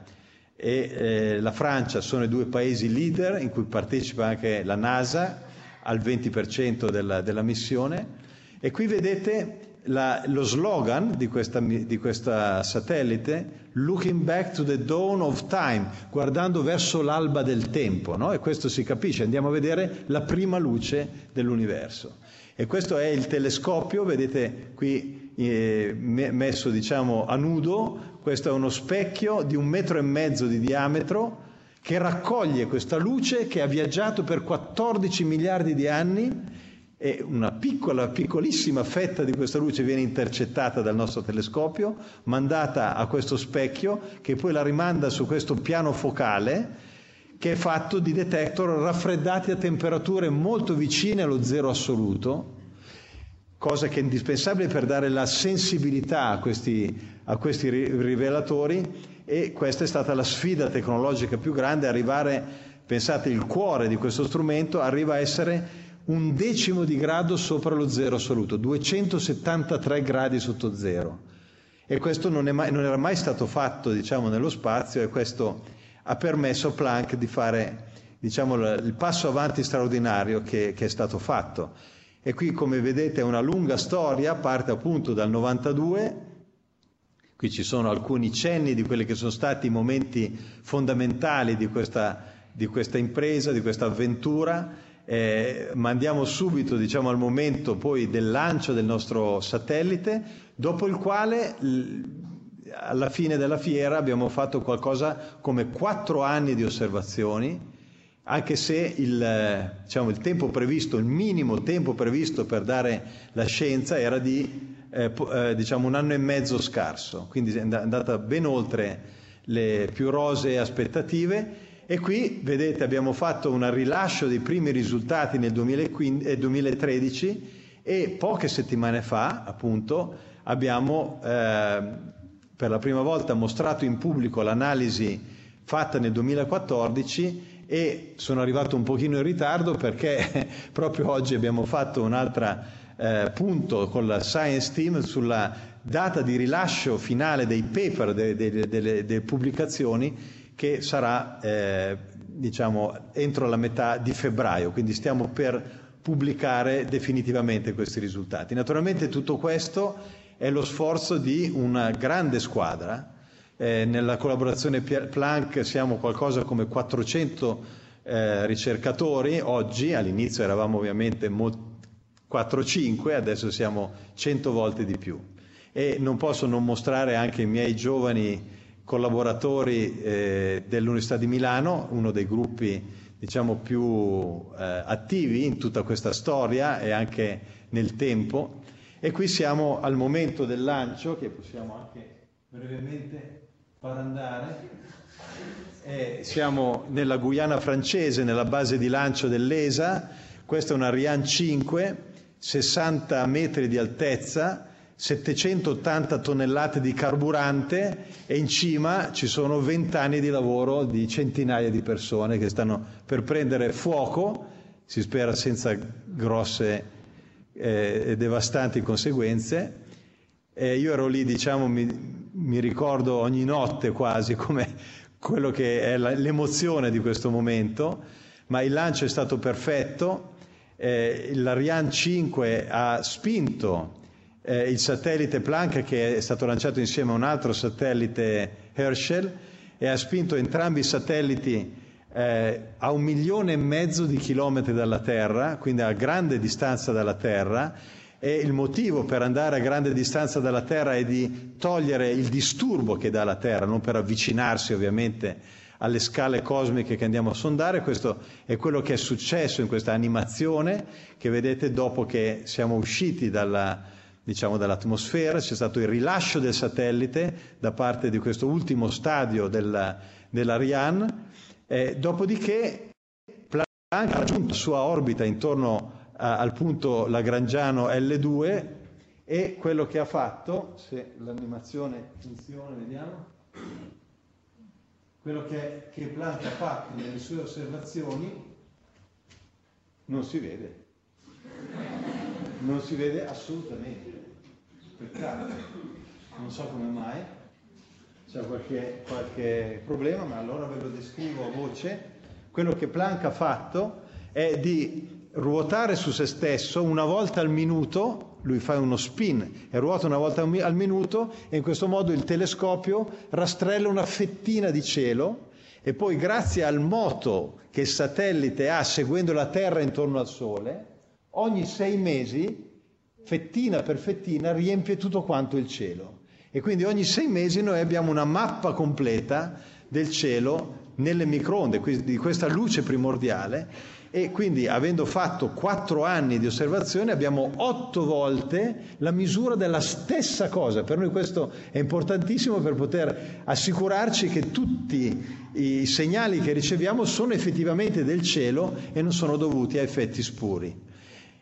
e la Francia sono i due paesi leader, in cui partecipa anche la NASA al 20% della missione. E qui vedete lo slogan di questa satellite, Looking Back to the Dawn of Time, guardando verso l'alba del tempo, no? E questo si capisce, andiamo a vedere la prima luce dell'universo. E questo è il telescopio, vedete qui messo diciamo a nudo, questo è uno specchio di 1,5 metri di diametro che raccoglie questa luce che ha viaggiato per 14 miliardi di anni, e una piccolissima fetta di questa luce viene intercettata dal nostro telescopio, mandata a questo specchio che poi la rimanda su questo piano focale che è fatto di detector raffreddati a temperature molto vicine allo zero assoluto, cosa che è indispensabile per dare la sensibilità a questi rivelatori. E questa è stata la sfida tecnologica più grande, arrivare, pensate, il cuore di questo strumento arriva a essere 1/10 di grado sopra lo zero assoluto, 273 gradi sotto zero, e questo non era mai stato fatto, diciamo, nello spazio, e questo ha permesso a Planck di fare, diciamo, il passo avanti straordinario che è stato fatto. E qui, come vedete, è una lunga storia, parte appunto dal 92, Qui ci sono alcuni cenni di quelli che sono stati i momenti fondamentali di questa impresa, di questa avventura. Ma andiamo subito, diciamo, al momento poi del lancio del nostro satellite, dopo il quale alla fine della fiera abbiamo fatto qualcosa come 4 anni di osservazioni, anche se il tempo previsto, il minimo tempo previsto per dare la scienza era di 1 anno e mezzo scarso, quindi è andata ben oltre le più rosee aspettative. E qui, vedete, abbiamo fatto un rilascio dei primi risultati nel 2013 e poche settimane fa, appunto, abbiamo per la prima volta mostrato in pubblico l'analisi fatta nel 2014 e sono arrivato un pochino in ritardo perché proprio oggi abbiamo fatto un'altra punto con la Science Team sulla data di rilascio finale dei paper, delle pubblicazioni, che sarà entro la metà di febbraio, quindi stiamo per pubblicare definitivamente questi risultati. Naturalmente tutto questo è lo sforzo di una grande squadra, nella collaborazione Planck siamo qualcosa come 400 ricercatori, oggi all'inizio eravamo ovviamente 4-5, adesso siamo 100 volte di più, e non posso non mostrare anche i miei giovani collaboratori dell'Università di Milano, uno dei gruppi più attivi in tutta questa storia e anche nel tempo. E qui siamo al momento del lancio, che possiamo anche brevemente far andare. Siamo nella Guyana francese, nella base di lancio dell'ESA. Questa è una Ariane 5, 60 metri di altezza, 780 tonnellate di carburante, e in cima ci sono 20 anni di lavoro di centinaia di persone che stanno per prendere fuoco, si spera senza grosse e devastanti conseguenze. Io ero lì, mi ricordo ogni notte quasi come quello che è l'emozione di questo momento, ma il lancio è stato perfetto, l'Ariane 5 ha spinto il satellite Planck, che è stato lanciato insieme a un altro satellite Herschel, e ha spinto entrambi i satelliti a 1,5 milioni di chilometri dalla Terra, quindi a grande distanza dalla Terra, e il motivo per andare a grande distanza dalla Terra è di togliere il disturbo che dà la Terra, non per avvicinarsi ovviamente alle scale cosmiche che andiamo a sondare. Questo è quello che è successo in questa animazione che vedete dopo che siamo usciti dall'atmosfera. C'è stato il rilascio del satellite da parte di questo ultimo stadio dell'Ariane, dopodiché Planck ha raggiunto la sua orbita intorno al punto Lagrangiano L2, e quello che ha fatto, se l'animazione funziona, vediamo, quello che Planck ha fatto nelle sue osservazioni non si vede. Non si vede assolutamente. Peccato, non so come mai, c'è qualche problema, ma allora ve lo descrivo a voce. Quello che Planck ha fatto è di ruotare su se stesso 1 volta al minuto, lui fa uno spin e ruota 1 volta al minuto, e in questo modo il telescopio rastrella una fettina di cielo, e poi grazie al moto che il satellite ha seguendo la Terra intorno al Sole, ogni 6 mesi, fettina per fettina, riempie tutto quanto il cielo. E quindi ogni 6 mesi noi abbiamo una mappa completa del cielo nelle microonde, di questa luce primordiale, e quindi avendo fatto 4 anni di osservazione abbiamo 8 volte la misura della stessa cosa. Per noi questo è importantissimo per poter assicurarci che tutti i segnali che riceviamo sono effettivamente del cielo e non sono dovuti a effetti spuri.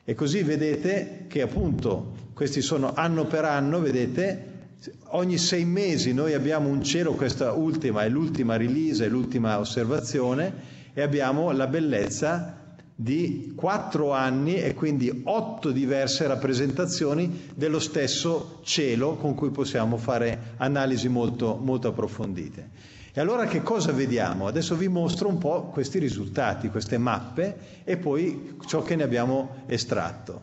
E così vedete che appunto questi sono anno per anno, vedete, ogni 6 mesi noi abbiamo un cielo, questa ultima è l'ultima release, è l'ultima osservazione, e abbiamo la bellezza di 4 anni e quindi 8 diverse rappresentazioni dello stesso cielo con cui possiamo fare analisi molto, molto approfondite. E allora che cosa vediamo? Adesso vi mostro un po' questi risultati, queste mappe, e poi ciò che ne abbiamo estratto.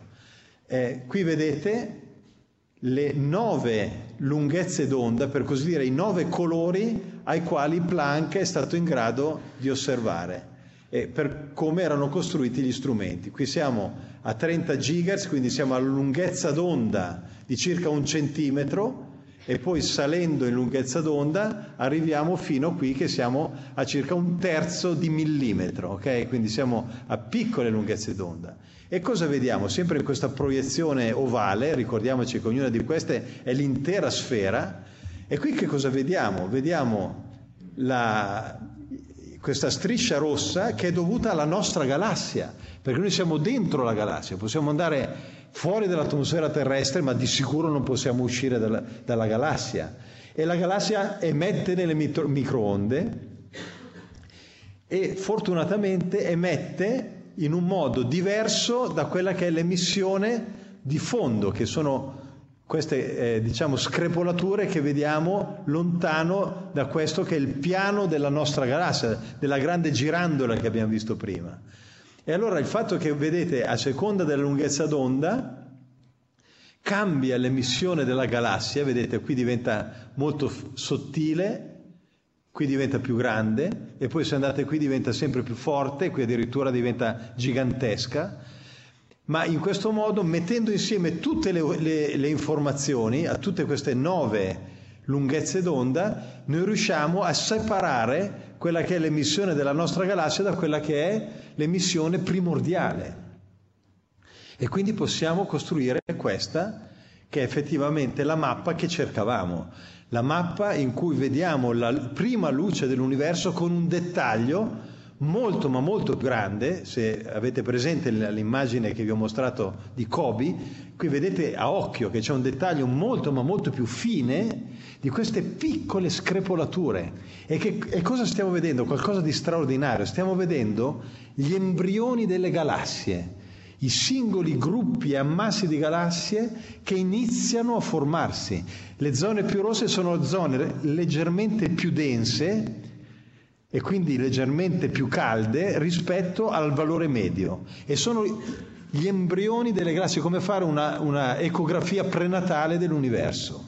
Qui vedete le 9 lunghezze d'onda, per così dire, i 9 colori ai quali Planck è stato in grado di osservare e per come erano costruiti gli strumenti. Qui siamo a 30 GHz, quindi siamo alla lunghezza d'onda di circa 1 centimetro, e poi salendo in lunghezza d'onda arriviamo fino qui che siamo a circa 1/3 di millimetro, ok? Quindi siamo a piccole lunghezze d'onda. E cosa vediamo? Sempre in questa proiezione ovale, ricordiamoci che ognuna di queste è l'intera sfera, e qui che cosa vediamo? Vediamo questa striscia rossa che è dovuta alla nostra galassia, perché noi siamo dentro la galassia, possiamo andare fuori dall'atmosfera terrestre, ma di sicuro non possiamo uscire dalla galassia. E la galassia emette delle microonde, e fortunatamente emette in un modo diverso da quella che è l'emissione di fondo, che sono queste screpolature che vediamo lontano da questo che è il piano della nostra galassia, della grande girandola che abbiamo visto prima. E allora il fatto che, vedete, a seconda della lunghezza d'onda cambia l'emissione della galassia, vedete, qui diventa molto sottile, qui diventa più grande, e poi se andate qui diventa sempre più forte, qui addirittura diventa gigantesca, ma in questo modo, mettendo insieme tutte le informazioni a tutte queste 9 lunghezze d'onda, noi riusciamo a separare quella che è l'emissione della nostra galassia da quella che è l'emissione primordiale, e quindi possiamo costruire questa che è effettivamente la mappa che cercavamo, la mappa in cui vediamo la prima luce dell'universo con un dettaglio molto ma molto grande. Se avete presente l'immagine che vi ho mostrato di Kobe, qui vedete a occhio che c'è un dettaglio molto ma molto più fine di queste piccole screpolature. E cosa stiamo vedendo? Qualcosa di straordinario. Stiamo vedendo gli embrioni delle galassie, i singoli gruppi e ammassi di galassie che iniziano a formarsi. Le zone più rosse sono zone leggermente più dense e quindi leggermente più calde rispetto al valore medio, e sono gli embrioni delle galassie, come fare una ecografia prenatale dell'universo.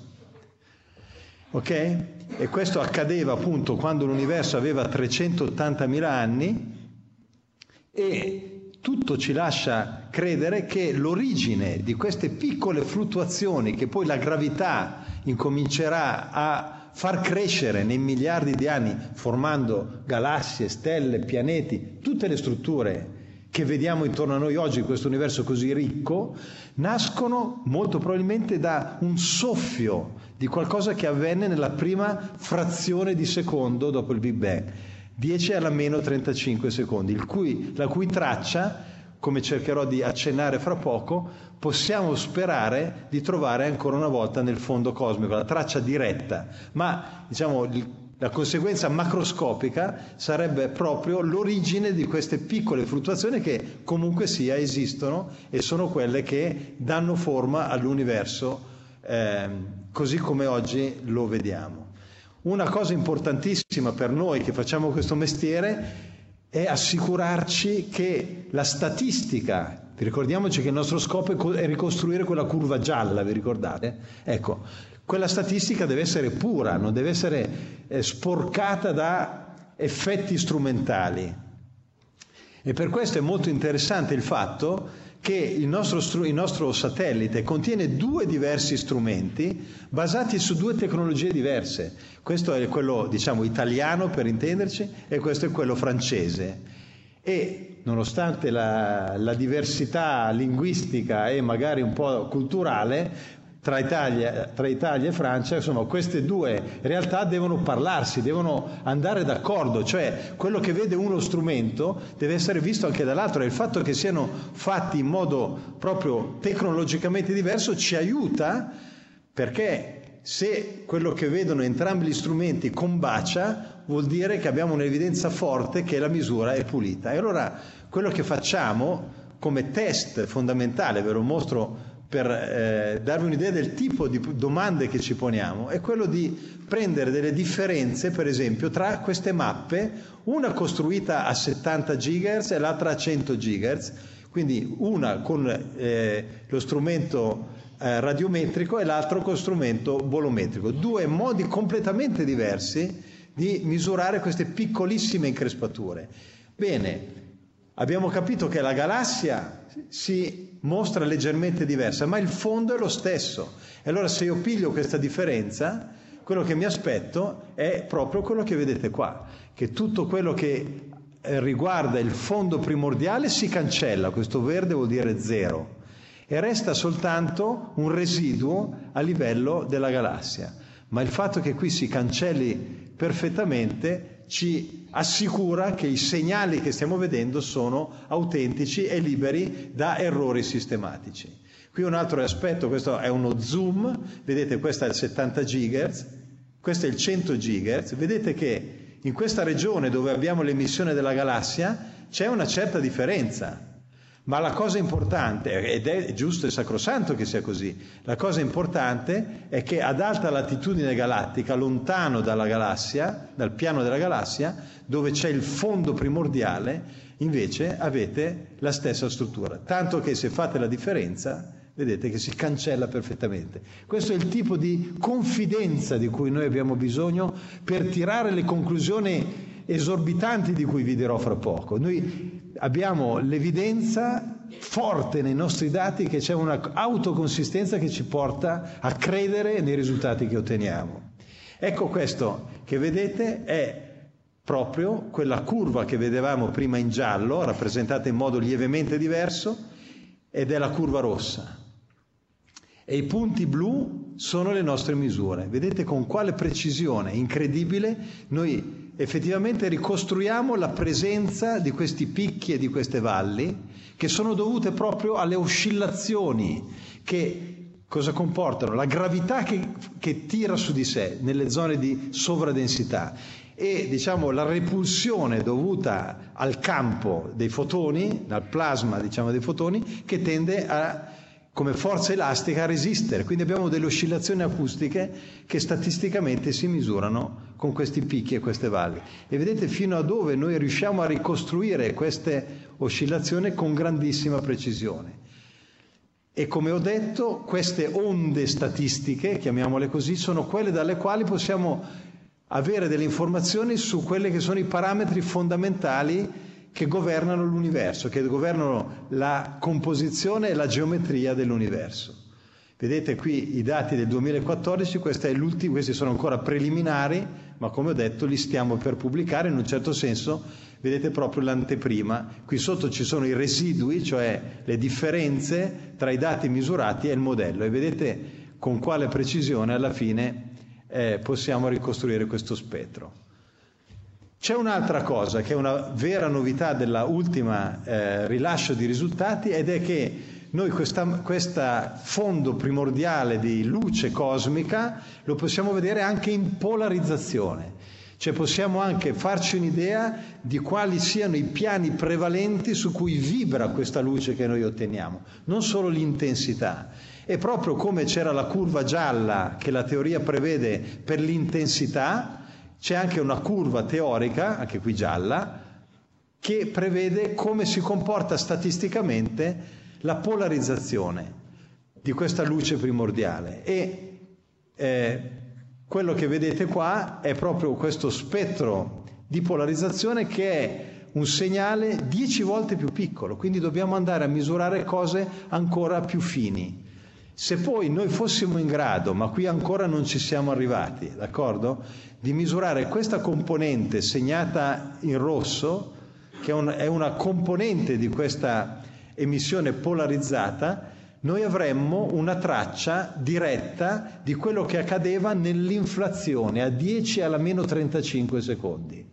Ok? E questo accadeva appunto quando l'universo aveva 380.000 anni, e tutto ci lascia credere che l'origine di queste piccole fluttuazioni, che poi la gravità incomincerà a far crescere nei miliardi di anni, formando galassie, stelle, pianeti, tutte le strutture che vediamo intorno a noi oggi in questo universo così ricco, nascono molto probabilmente da un soffio di qualcosa che avvenne nella prima frazione di secondo dopo il Big Bang. 10 alla meno 35 secondi, la cui traccia, come cercherò di accennare fra poco, possiamo sperare di trovare ancora una volta nel fondo cosmico, la traccia diretta. Ma la conseguenza macroscopica sarebbe proprio l'origine di queste piccole fluttuazioni che comunque sia esistono, e sono quelle che danno forma all'universo così come oggi lo vediamo. Una cosa importantissima per noi che facciamo questo mestiere è assicurarci che la statistica, ricordiamoci che il nostro scopo è ricostruire quella curva gialla, vi ricordate? Ecco, quella statistica deve essere pura, non deve essere sporcata da effetti strumentali. E per questo è molto interessante il fatto che il nostro satellite contiene 2 diversi strumenti basati su 2 tecnologie diverse. Questo è quello, italiano per intenderci, e questo è quello francese. E nonostante la diversità linguistica e magari un po' culturale tra Italia e Francia, insomma, queste 2 realtà devono parlarsi, devono andare d'accordo, cioè quello che vede uno strumento deve essere visto anche dall'altro, e il fatto che siano fatti in modo proprio tecnologicamente diverso ci aiuta, perché se quello che vedono entrambi gli strumenti combacia, vuol dire che abbiamo un'evidenza forte che la misura è pulita. E allora quello che facciamo come test fondamentale, ve lo mostro per darvi un'idea del tipo di domande che ci poniamo, è quello di prendere delle differenze, per esempio, tra queste mappe, una costruita a 70 GHz e l'altra a 100 GHz, quindi una con lo strumento radiometrico e l'altro con strumento bolometrico, due modi completamente diversi di misurare queste piccolissime increspature. Bene, abbiamo capito che la galassia si mostra leggermente diversa, ma il fondo è lo stesso. E allora se io piglio questa differenza, quello che mi aspetto è proprio quello che vedete qua, che tutto quello che riguarda il fondo primordiale si cancella, questo verde vuol dire zero, e resta soltanto un residuo a livello della galassia. Ma il fatto che qui si cancelli perfettamente ci assicura che i segnali che stiamo vedendo sono autentici e liberi da errori sistematici. Qui un altro aspetto, questo è uno zoom, vedete questo è il 70 GHz, questo è il 100 GHz, vedete che in questa regione dove abbiamo l'emissione della galassia c'è una certa differenza. Ma la cosa importante, ed è giusto e sacrosanto che sia così, la cosa importante è che ad alta latitudine galattica, lontano dalla galassia, dal piano della galassia, dove c'è il fondo primordiale, invece avete la stessa struttura. Tanto che se fate la differenza, vedete che si cancella perfettamente. Questo è il tipo di confidenza di cui noi abbiamo bisogno per tirare le conclusioni esorbitanti di cui vi dirò fra poco. Noi abbiamo l'evidenza forte nei nostri dati che c'è una autoconsistenza che ci porta a credere nei risultati che otteniamo. Ecco, questo che vedete è proprio quella curva che vedevamo prima in giallo, rappresentata in modo lievemente diverso, ed è la curva rossa. E i punti blu sono le nostre misure. Vedete con quale precisione incredibile noi effettivamente ricostruiamo la presenza di questi picchi e di queste valli che sono dovute proprio alle oscillazioni che cosa comportano? La gravità che tira su di sé nelle zone di sovradensità e diciamo la repulsione dovuta al campo dei fotoni, dal plasma diciamo dei fotoni, che tende a come forza elastica a resistere. Quindi abbiamo delle oscillazioni acustiche che statisticamente si misurano con questi picchi e queste valli. E vedete fino a dove noi riusciamo a ricostruire queste oscillazioni con grandissima precisione. E come ho detto, queste onde statistiche, chiamiamole così, sono quelle dalle quali possiamo avere delle informazioni su quelli che sono i parametri fondamentali che governano l'universo, che governano la composizione e la geometria dell'universo. Vedete qui i dati del 2014, questi sono ancora preliminari, ma come ho detto li stiamo per pubblicare in un certo senso, vedete proprio l'anteprima. Qui sotto ci sono i residui, cioè le differenze tra i dati misurati e il modello, e vedete con quale precisione alla fine possiamo ricostruire questo spettro. C'è un'altra cosa che è una vera novità dell'ultima rilascio di risultati, ed è che noi questa fondo primordiale di luce cosmica lo possiamo vedere anche in polarizzazione, cioè possiamo anche farci un'idea di quali siano i piani prevalenti su cui vibra questa luce che noi otteniamo, non solo l'intensità. E proprio come c'era la curva gialla che la teoria prevede per l'intensità, c'è anche una curva teorica, anche qui gialla, che prevede come si comporta statisticamente la polarizzazione di questa luce primordiale. E quello che vedete qua è proprio questo spettro di polarizzazione che è un segnale 10 volte più piccolo, quindi dobbiamo andare a misurare cose ancora più fini. Se poi noi fossimo in grado, ma qui ancora non ci siamo arrivati, d'accordo? Di misurare questa componente segnata in rosso, che è una componente di questa emissione polarizzata, noi avremmo una traccia diretta di quello che accadeva nell'inflazione a 10 alla meno 35 secondi.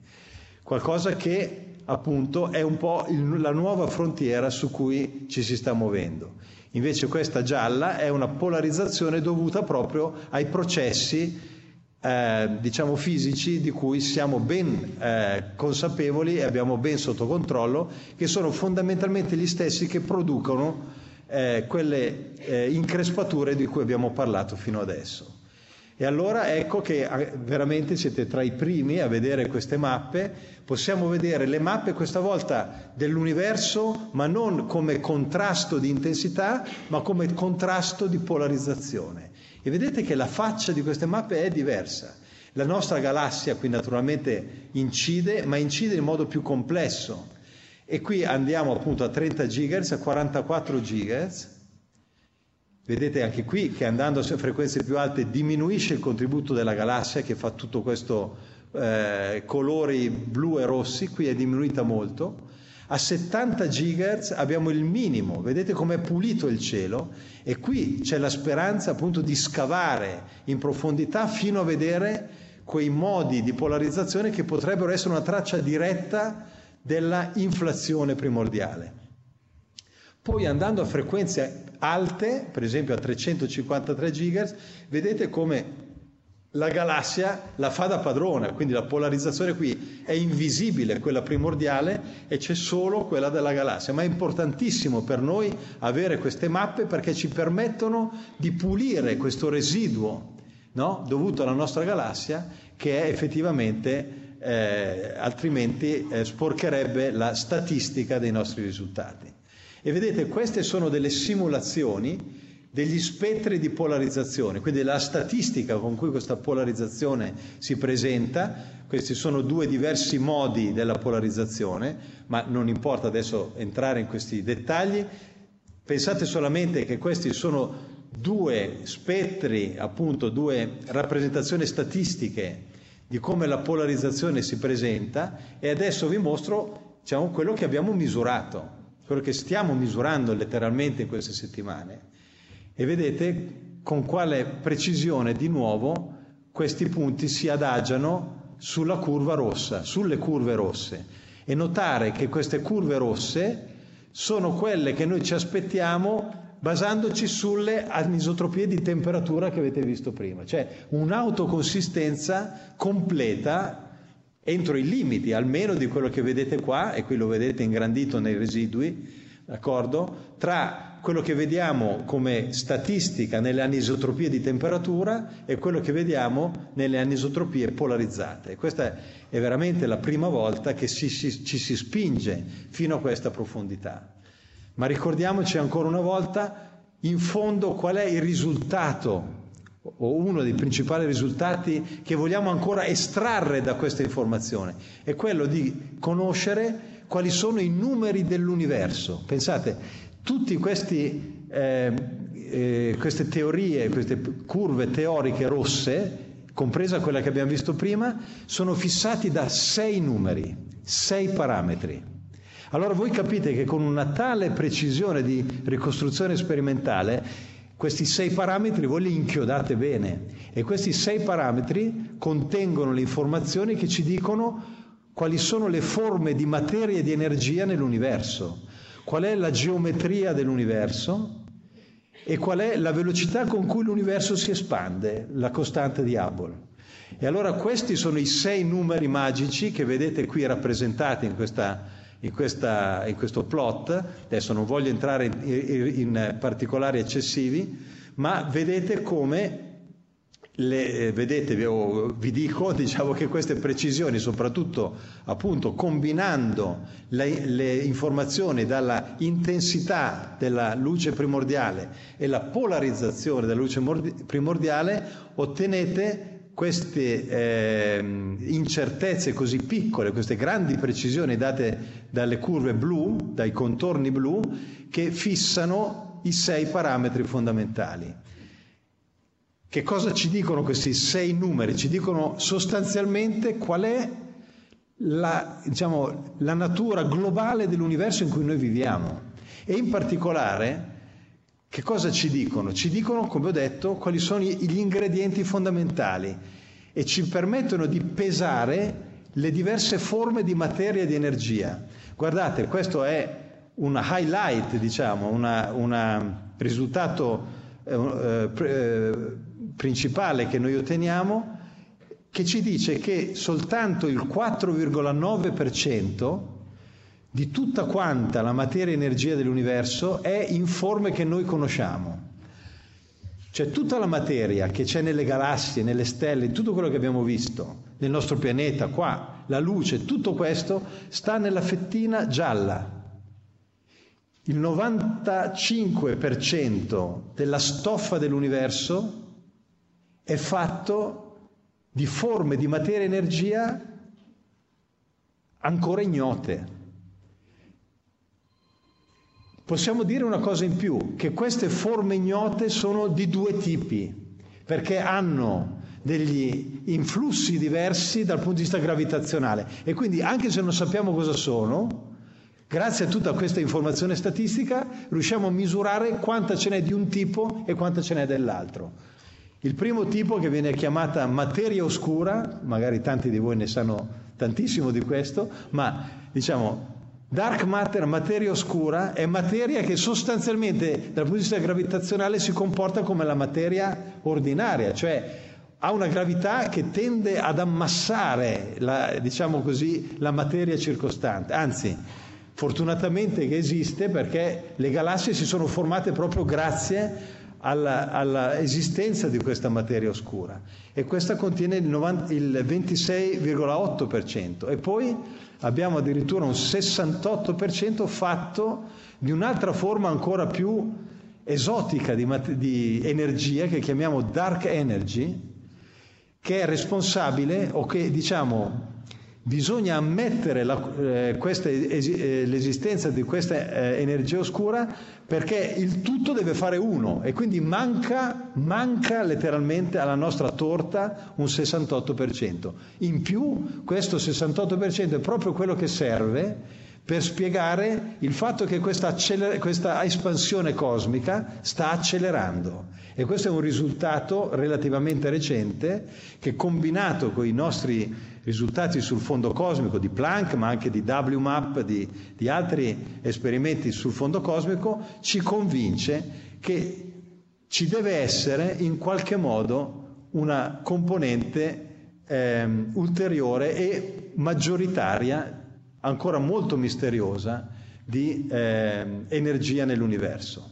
Qualcosa che appunto è un po' la nuova frontiera su cui ci si sta muovendo. Invece questa gialla è una polarizzazione dovuta proprio ai processi, diciamo fisici, di cui siamo ben consapevoli e abbiamo ben sotto controllo, che sono fondamentalmente gli stessi che producono quelle increspature di cui abbiamo parlato fino adesso. E allora ecco che veramente siete tra i primi a vedere queste mappe. Possiamo vedere le mappe questa volta dell'universo, ma non come contrasto di intensità, ma come contrasto di polarizzazione. E vedete che la faccia di queste mappe è diversa. La nostra galassia qui naturalmente incide, ma incide in modo più complesso. E qui andiamo appunto a 30 GHz, a 44 GHz. Vedete anche qui che andando a frequenze più alte diminuisce il contributo della galassia che fa tutto questo colori blu e rossi, qui è diminuita molto. A 70 GHz abbiamo il minimo, vedete com'è pulito il cielo, e qui c'è la speranza appunto di scavare in profondità fino a vedere quei modi di polarizzazione che potrebbero essere una traccia diretta della inflazione primordiale. Poi andando a frequenze alte, per esempio a 353 GHz, vedete come la galassia la fa da padrona, quindi la polarizzazione qui è invisibile, quella primordiale, e c'è solo quella della galassia. Ma è importantissimo per noi avere queste mappe perché ci permettono di pulire questo residuo, no? Dovuto alla nostra galassia, che è effettivamente altrimenti sporcherebbe la statistica dei nostri risultati. E vedete, queste sono delle simulazioni degli spettri di polarizzazione, quindi la statistica con cui questa polarizzazione si presenta. Questi sono due diversi modi della polarizzazione, ma non importa adesso entrare in questi dettagli. Pensate solamente che questi sono due spettri, appunto due rappresentazioni statistiche di come la polarizzazione si presenta, e adesso vi mostro, diciamo, quello che abbiamo misurato, quello che stiamo misurando letteralmente in queste settimane, e vedete con quale precisione di nuovo questi punti si adagiano sulla curva rossa, sulle curve rosse, e notare che queste curve rosse sono quelle che noi ci aspettiamo basandoci sulle anisotropie di temperatura che avete visto prima, cioè un'autoconsistenza completa entro i limiti, almeno di quello che vedete qua, e qui lo vedete ingrandito nei residui, d'accordo? Tra quello che vediamo come statistica nelle anisotropie di temperatura e quello che vediamo nelle anisotropie polarizzate. Questa è veramente la prima volta che ci si spinge fino a questa profondità. Ma ricordiamoci ancora una volta, in fondo, qual è il risultato o uno dei principali risultati che vogliamo ancora estrarre da questa informazione, è quello di conoscere quali sono i numeri dell'universo. Pensate, tutte queste teorie, queste curve teoriche rosse, compresa quella che abbiamo visto prima, sono fissati da 6 numeri, 6 parametri. Allora voi capite che con una tale precisione di ricostruzione sperimentale questi 6 parametri voi li inchiodate bene, e questi 6 parametri contengono le informazioni che ci dicono quali sono le forme di materia e di energia nell'universo, qual è la geometria dell'universo e qual è la velocità con cui l'universo si espande, la costante di Hubble. E allora questi sono i 6 numeri magici che vedete qui rappresentati in questo plot. Adesso non voglio entrare in particolari eccessivi, ma vedete come vi dico che queste precisioni, soprattutto appunto combinando le informazioni dalla intensità della luce primordiale e la polarizzazione della luce primordiale, ottenete queste incertezze così piccole, queste grandi precisioni date dalle curve blu, dai contorni blu, che fissano i 6 parametri fondamentali. Che cosa ci dicono questi 6 numeri? Ci dicono sostanzialmente qual è la natura globale dell'universo in cui noi viviamo, e in particolare che cosa ci dicono? Ci dicono, come ho detto, quali sono gli ingredienti fondamentali, e ci permettono di pesare le diverse forme di materia e di energia. Guardate, questo è un highlight, diciamo, un risultato principale che noi otteniamo, che ci dice che soltanto il 4,9% di tutta quanta la materia e energia dell'universo è in forme che noi conosciamo. Cioè tutta la materia che c'è nelle galassie, nelle stelle, tutto quello che abbiamo visto, nel nostro pianeta, qua, la luce, tutto questo sta nella fettina gialla. Il 95% della stoffa dell'universo è fatto di forme di materia e energia ancora ignote. Possiamo dire una cosa in più, che queste forme ignote sono di due tipi, perché hanno degli influssi diversi dal punto di vista gravitazionale e quindi anche se non sappiamo cosa sono, grazie a tutta questa informazione statistica riusciamo a misurare quanta ce n'è di un tipo e quanta ce n'è dell'altro. Il primo tipo, che viene chiamata materia oscura, magari tanti di voi ne sanno tantissimo di questo, ma diciamo dark matter, materia oscura, è materia che sostanzialmente dal punto di vista gravitazionale si comporta come la materia ordinaria, cioè ha una gravità che tende ad ammassare la, diciamo così, la materia circostante. Anzi, fortunatamente che esiste, perché le galassie si sono formate proprio grazie alla esistenza di questa materia oscura, e questa contiene il 26,8%, e poi abbiamo addirittura un 68% fatto di un'altra forma ancora più esotica di energia che chiamiamo dark energy, che è responsabile, o che diciamo bisogna ammettere l'esistenza di questa energia oscura, perché il tutto deve fare uno, e quindi manca letteralmente alla nostra torta un 68%. In più, questo 68% è proprio quello che serve per spiegare il fatto che questa espansione cosmica sta accelerando, e questo è un risultato relativamente recente che, combinato con i nostri risultati sul fondo cosmico di Planck, ma anche di WMAP, di altri esperimenti sul fondo cosmico, ci convince che ci deve essere in qualche modo una componente ulteriore e maggioritaria, ancora molto misteriosa, di energia nell'universo.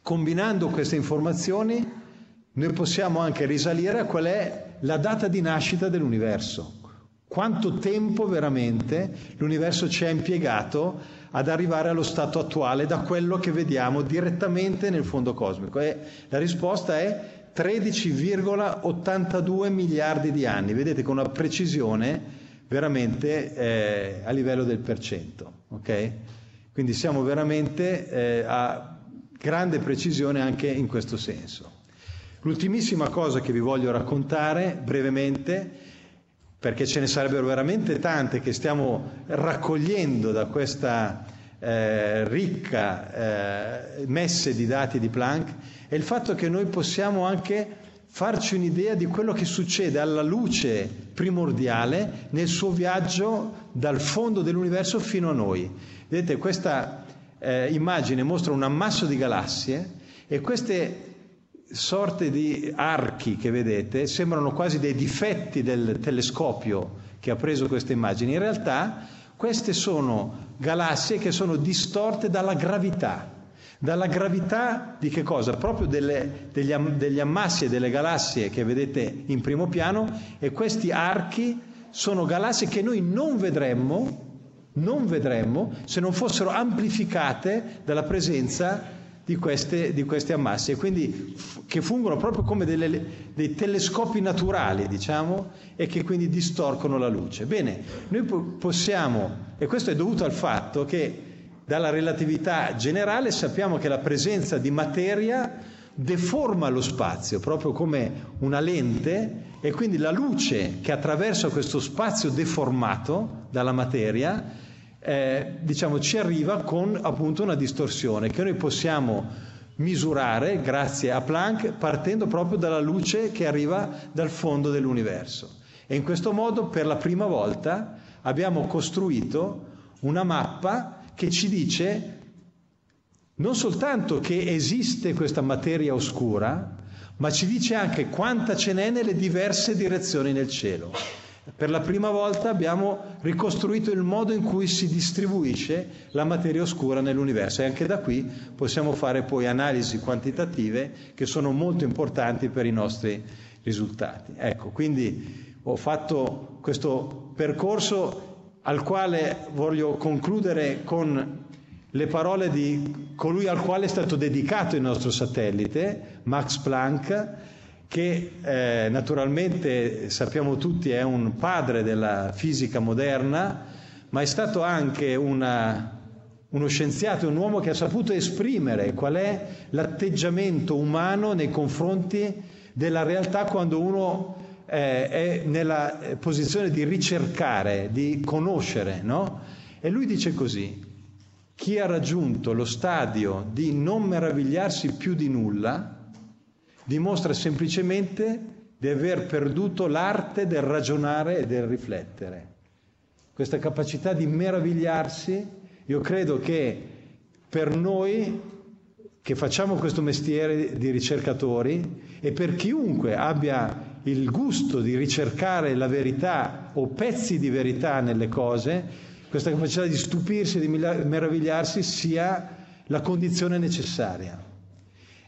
Combinando queste informazioni noi possiamo anche risalire a qual è la data di nascita dell'universo, quanto tempo veramente l'universo ci ha impiegato ad arrivare allo stato attuale da quello che vediamo direttamente nel fondo cosmico, e la risposta è 13,82 miliardi di anni, vedete, con una precisione veramente a livello del percento, ok? Quindi siamo veramente a grande precisione anche in questo senso. L'ultimissima cosa che vi voglio raccontare brevemente, perché ce ne sarebbero veramente tante che stiamo raccogliendo da questa ricca messe di dati di Planck, è il fatto che noi possiamo anche farci un'idea di quello che succede alla luce primordiale nel suo viaggio dal fondo dell'universo fino a noi. Vedete, questa immagine mostra un ammasso di galassie, e queste sorte di archi che vedete sembrano quasi dei difetti del telescopio che ha preso queste immagini. In realtà queste sono galassie che sono distorte dalla gravità. Dalla gravità di che cosa? Proprio degli ammassi e delle galassie che vedete in primo piano, e questi archi sono galassie che noi non vedremmo se non fossero amplificate dalla presenza di questi ammassi, e quindi che fungono proprio come dei telescopi naturali, diciamo, e che quindi distorcono la luce. Bene, noi possiamo, e questo è dovuto al fatto che dalla relatività generale sappiamo che la presenza di materia deforma lo spazio, proprio come una lente, e quindi la luce che attraversa questo spazio deformato dalla materia ci arriva con appunto una distorsione che noi possiamo misurare grazie a Planck, partendo proprio dalla luce che arriva dal fondo dell'universo. E in questo modo per la prima volta abbiamo costruito una mappa che ci dice non soltanto che esiste questa materia oscura, ma ci dice anche quanta ce n'è nelle diverse direzioni nel cielo. Per la prima volta abbiamo ricostruito il modo in cui si distribuisce la materia oscura nell'universo, e anche da qui possiamo fare poi analisi quantitative che sono molto importanti per i nostri risultati. Ecco, quindi ho fatto questo percorso al quale voglio concludere con le parole di colui al quale è stato dedicato il nostro satellite, Max Planck, che naturalmente sappiamo tutti è un padre della fisica moderna, ma è stato anche uno scienziato, un uomo che ha saputo esprimere qual è l'atteggiamento umano nei confronti della realtà quando uno è nella posizione di ricercare, di conoscere, no? E lui dice così: chi ha raggiunto lo stadio di non meravigliarsi più di nulla dimostra semplicemente di aver perduto l'arte del ragionare e del riflettere. Questa capacità di meravigliarsi, io credo che per noi che facciamo questo mestiere di ricercatori e per chiunque abbia il gusto di ricercare la verità o pezzi di verità nelle cose, questa capacità di stupirsi e di meravigliarsi sia la condizione necessaria.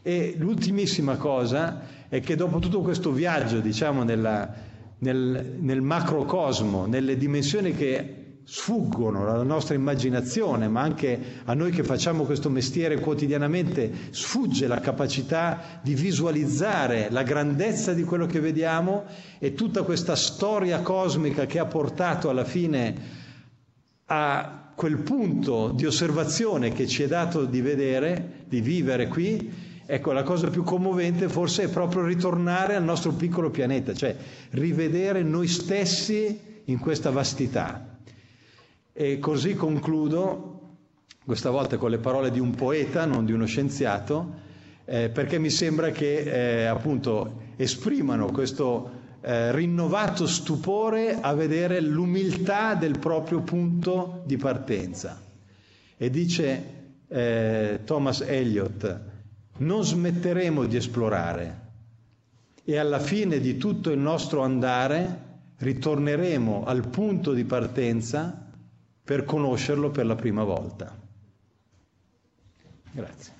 E l'ultimissima cosa è che dopo tutto questo viaggio, diciamo, nel macrocosmo, nelle dimensioni che sfuggono alla nostra immaginazione, ma anche a noi che facciamo questo mestiere quotidianamente, sfugge la capacità di visualizzare la grandezza di quello che vediamo, e tutta questa storia cosmica che ha portato alla fine a quel punto di osservazione che ci è dato di vedere, di vivere qui. Ecco, la cosa più commovente forse è proprio ritornare al nostro piccolo pianeta, cioè rivedere noi stessi in questa vastità. E così concludo, questa volta con le parole di un poeta, non di uno scienziato, perché mi sembra che appunto esprimano questo rinnovato stupore a vedere l'umiltà del proprio punto di partenza. E dice Thomas Eliot: non smetteremo di esplorare e alla fine di tutto il nostro andare ritorneremo al punto di partenza per conoscerlo per la prima volta. Grazie.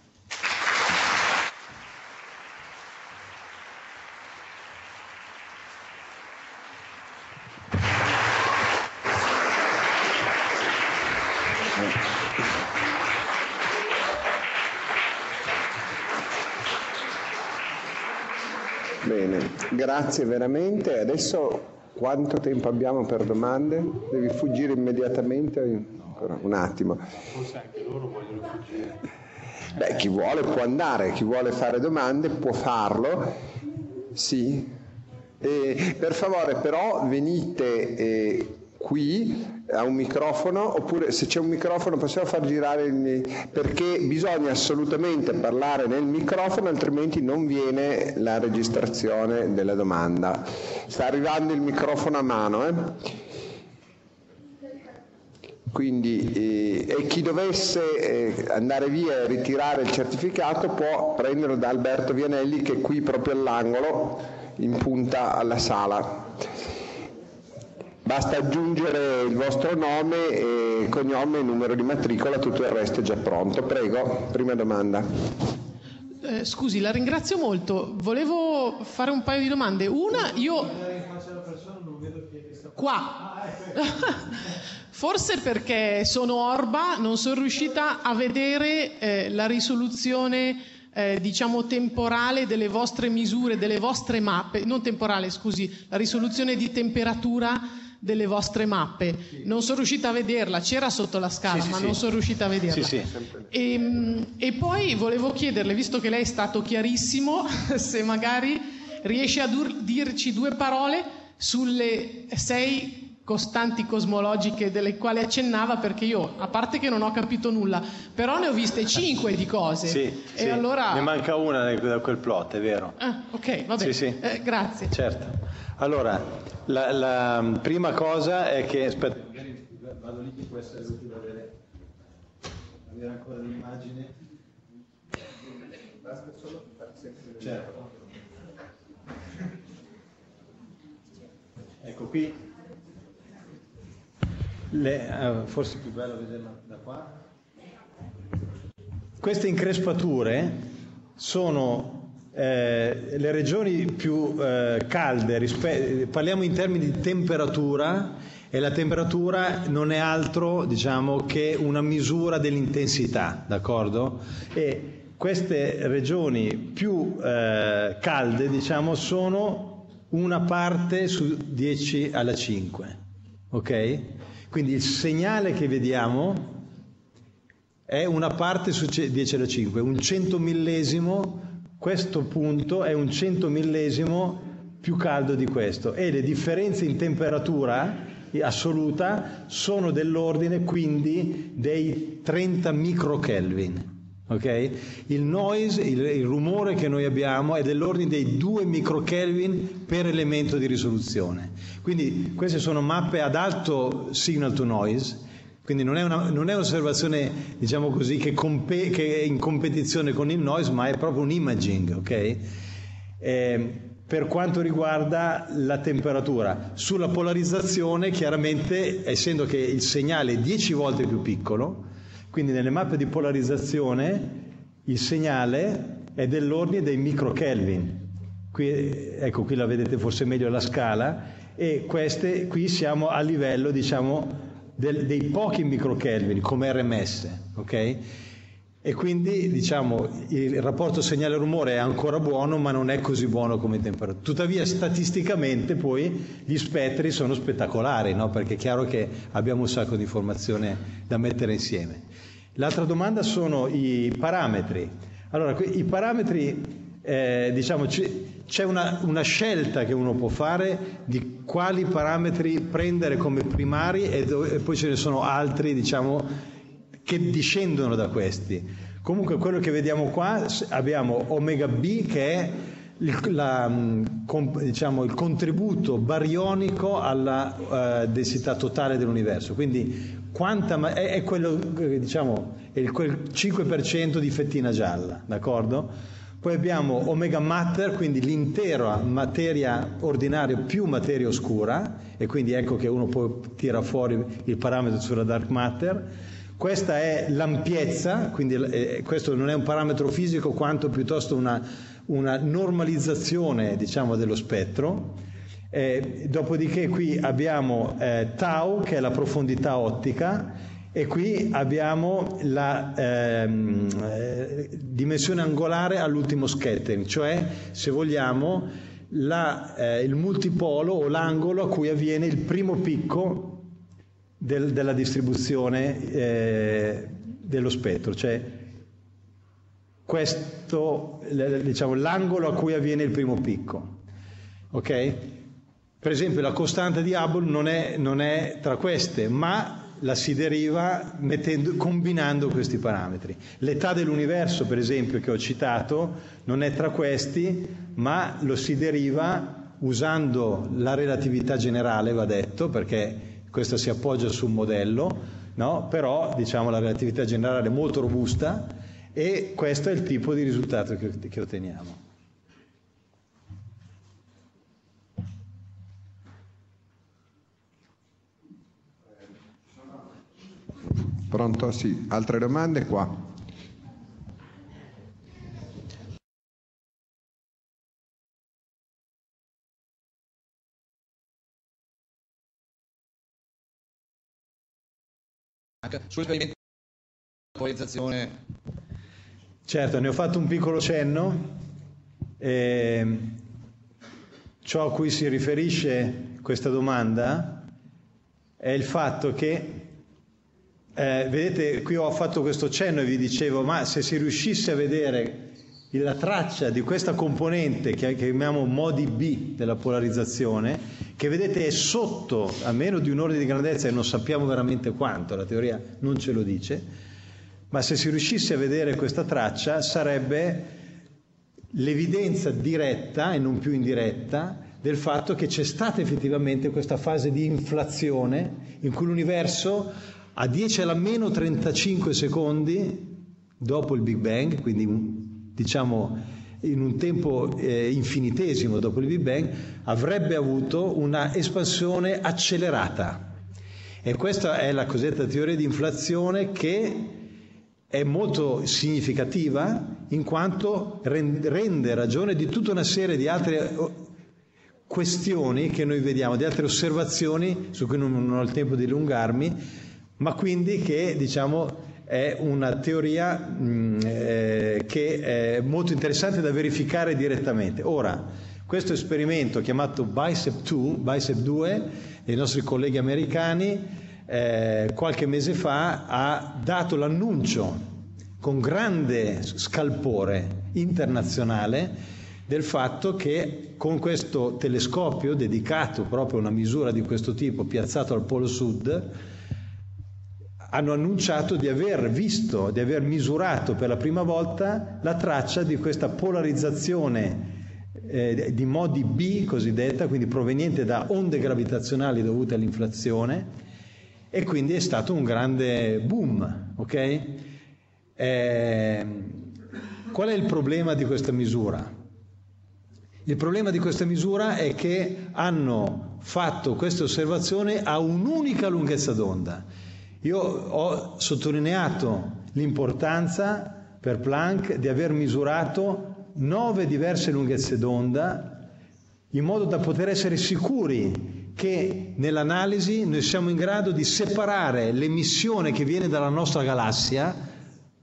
Grazie veramente. Adesso quanto tempo abbiamo per domande? Devi fuggire immediatamente? Ancora un attimo. Forse anche loro vogliono fuggire. Beh, chi vuole può andare, chi vuole fare domande può farlo. Sì. E per favore però venite qui a un microfono, oppure se c'è un microfono possiamo far girare perché bisogna assolutamente parlare nel microfono, altrimenti non viene la registrazione della domanda. Sta arrivando il microfono a mano, Quindi e chi dovesse andare via e ritirare il certificato può prenderlo da Alberto Vianelli, che è qui proprio all'angolo in punta alla sala. Basta aggiungere il vostro nome, e cognome e numero di matricola, tutto il resto è già pronto. Prego, prima domanda. Scusi, la ringrazio molto. Volevo fare un paio di domande. Una, io... Qua. Forse perché sono orba, non sono riuscita a vedere la risoluzione... diciamo temporale delle vostre misure, delle vostre mappe, non temporale, scusi, la risoluzione di temperatura delle vostre mappe. Sì. Non sono riuscita a vederla, c'era sotto la scala, sì, ma sì, non sono riuscita a vederla. Sì, sì. E poi volevo chiederle, visto che lei è stato chiarissimo, se magari riesce a dirci due parole sulle 6 costanti cosmologiche delle quali accennava, perché io, a parte che non ho capito nulla, però ne ho viste 5 di cose. Sì, e sì, allora... ne manca una da quel plot, è vero. Ah, ok, va bene. Sì, sì. Grazie. Certo. Allora, la prima cosa è che... Aspetta, magari vado lì che può essere utile avere ancora l'immagine. Basta solo far sempre... Certo. Ecco qui... forse è più bello vederla da qua. Queste increspature sono le regioni più calde, parliamo in termini di temperatura, e la temperatura non è altro, diciamo, che una misura dell'intensità, d'accordo? E queste regioni più calde, diciamo, sono una parte su 10 alla 5, ok? Quindi il segnale che vediamo è una parte su 10 alla 5, un 100.000esimo, questo punto è un 100.000esimo più caldo di questo, e le differenze in temperatura assoluta sono dell'ordine quindi dei 30 microkelvin, ok? Il noise, il rumore che noi abbiamo è dell'ordine dei 2 microkelvin per elemento di risoluzione. Quindi queste sono mappe ad alto signal to noise. Quindi non è un'osservazione, diciamo così, che è in competizione con il noise, ma è proprio un imaging, ok? Per quanto riguarda la temperatura, sulla polarizzazione, chiaramente, essendo che il segnale è 10 volte più piccolo, quindi nelle mappe di polarizzazione il segnale è dell'ordine dei microkelvin. Qui, ecco, qui la vedete forse meglio la scala, e queste qui siamo a livello, diciamo, dei pochi microkelvin come RMS, ok? E quindi, diciamo, il rapporto segnale-rumore è ancora buono, ma non è così buono come temperatura. Tuttavia, statisticamente, poi, gli spettri sono spettacolari, no? Perché è chiaro che abbiamo un sacco di informazione da mettere insieme. L'altra domanda sono i parametri. Allora, i parametri, diciamo, c'è una scelta che uno può fare di quali parametri prendere come primari, e poi ce ne sono altri, diciamo, che discendono da questi. Comunque quello che vediamo qua, abbiamo omega B, che è diciamo, il contributo barionico alla densità totale dell'universo. Quindi è quello, diciamo, è quel 5% di fettina gialla, d'accordo? Poi abbiamo omega matter, quindi l'intera materia ordinaria più materia oscura, e quindi ecco che uno poi tira fuori il parametro sulla dark matter. Questa è l'ampiezza, quindi questo non è un parametro fisico quanto piuttosto una normalizzazione, diciamo, dello spettro. Dopodiché qui abbiamo tau, che è la profondità ottica, e qui abbiamo la dimensione angolare all'ultimo scattering, cioè, se vogliamo, il multipolo o l'angolo a cui avviene il primo picco della distribuzione dello spettro, cioè questo, diciamo, l'angolo a cui avviene il primo picco, ok? Per esempio la costante di Hubble non è tra queste, ma la si deriva combinando questi parametri. L'età dell'universo, per esempio, che ho citato, non è tra questi, ma lo si deriva usando la relatività generale, va detto, perché questa si appoggia su un modello, no? Però, diciamo, la relatività generale è molto robusta, e questo è il tipo di risultato che otteniamo. Pronto? Sì. Altre domande qua? Anche sull'esperimento di polarizzazione. Certo, ne ho fatto un piccolo cenno. Ciò a cui si riferisce questa domanda è il fatto che vedete, qui ho fatto questo cenno e vi dicevo, ma se si riuscisse a vedere la traccia di questa componente che chiamiamo modi B della polarizzazione, che vedete è sotto a meno di un ordine di grandezza e non sappiamo veramente quanto, la teoria non ce lo dice, ma se si riuscisse a vedere questa traccia sarebbe l'evidenza diretta e non più indiretta del fatto che c'è stata effettivamente questa fase di inflazione in cui l'universo a 10 alla meno 35 secondi dopo il Big Bang, quindi diciamo in un tempo infinitesimo dopo il Big Bang, avrebbe avuto una espansione accelerata, E questa è la cosiddetta teoria di inflazione, che è molto significativa in quanto rende ragione di tutta una serie di altre questioni che noi vediamo, di altre osservazioni su cui non ho il tempo di dilungarmi, ma quindi che, diciamo, è una teoria che è molto interessante da verificare direttamente. Ora, questo esperimento chiamato BICEP2 dei nostri colleghi americani qualche mese fa ha dato l'annuncio con grande scalpore internazionale del fatto che con questo telescopio dedicato proprio a una misura di questo tipo piazzato al Polo Sud hanno annunciato di aver visto, di aver misurato per la prima volta la traccia di questa polarizzazione di modi B cosiddetta, quindi proveniente da onde gravitazionali dovute all'inflazione, e quindi è stato un grande boom, ok? Qual è il problema di questa misura? Il problema di questa misura è che hanno fatto questa osservazione a un'unica lunghezza d'onda. Io ho sottolineato l'importanza per Planck di aver misurato 9 diverse lunghezze d'onda in modo da poter essere sicuri che nell'analisi noi siamo in grado di separare l'emissione che viene dalla nostra galassia,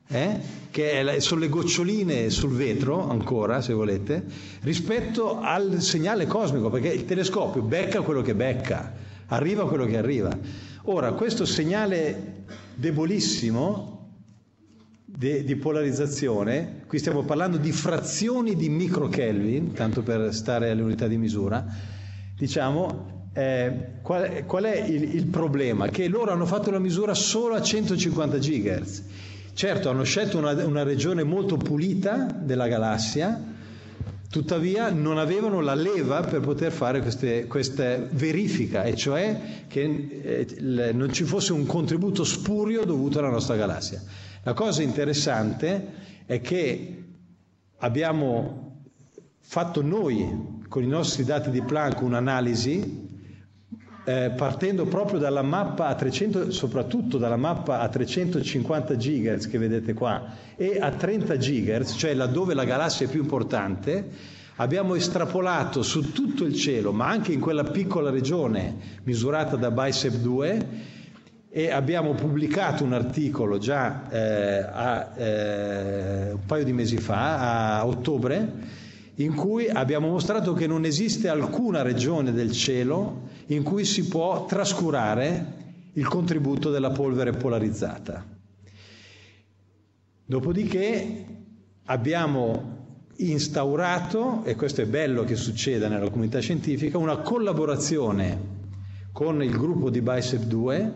che sono le goccioline sul vetro ancora, se volete, rispetto al segnale cosmico, perché il telescopio becca quello che becca, arriva quello che arriva. Ora, questo segnale debolissimo di polarizzazione, qui stiamo parlando di frazioni di microkelvin, tanto per stare alle unità di misura, diciamo, qual è il problema? Che loro hanno fatto la misura solo a 150 GHz. Certo, hanno scelto una regione molto pulita della galassia, tuttavia non avevano la leva per poter fare questa verifica, e cioè che non ci fosse un contributo spurio dovuto alla nostra galassia. La cosa interessante è che abbiamo fatto noi, con i nostri dati di Planck, un'analisi partendo proprio dalla mappa a 300, soprattutto dalla mappa a 350 GHz che vedete qua, e a 30 GHz, cioè laddove la galassia è più importante, abbiamo estrapolato su tutto il cielo, ma anche in quella piccola regione misurata da BICEP2, e abbiamo pubblicato un articolo già un paio di mesi fa, a ottobre, in cui abbiamo mostrato che non esiste alcuna regione del cielo in cui si può trascurare il contributo della polvere polarizzata. Dopodiché abbiamo instaurato, e questo è bello che succeda nella comunità scientifica, una collaborazione con il gruppo di BICEP2,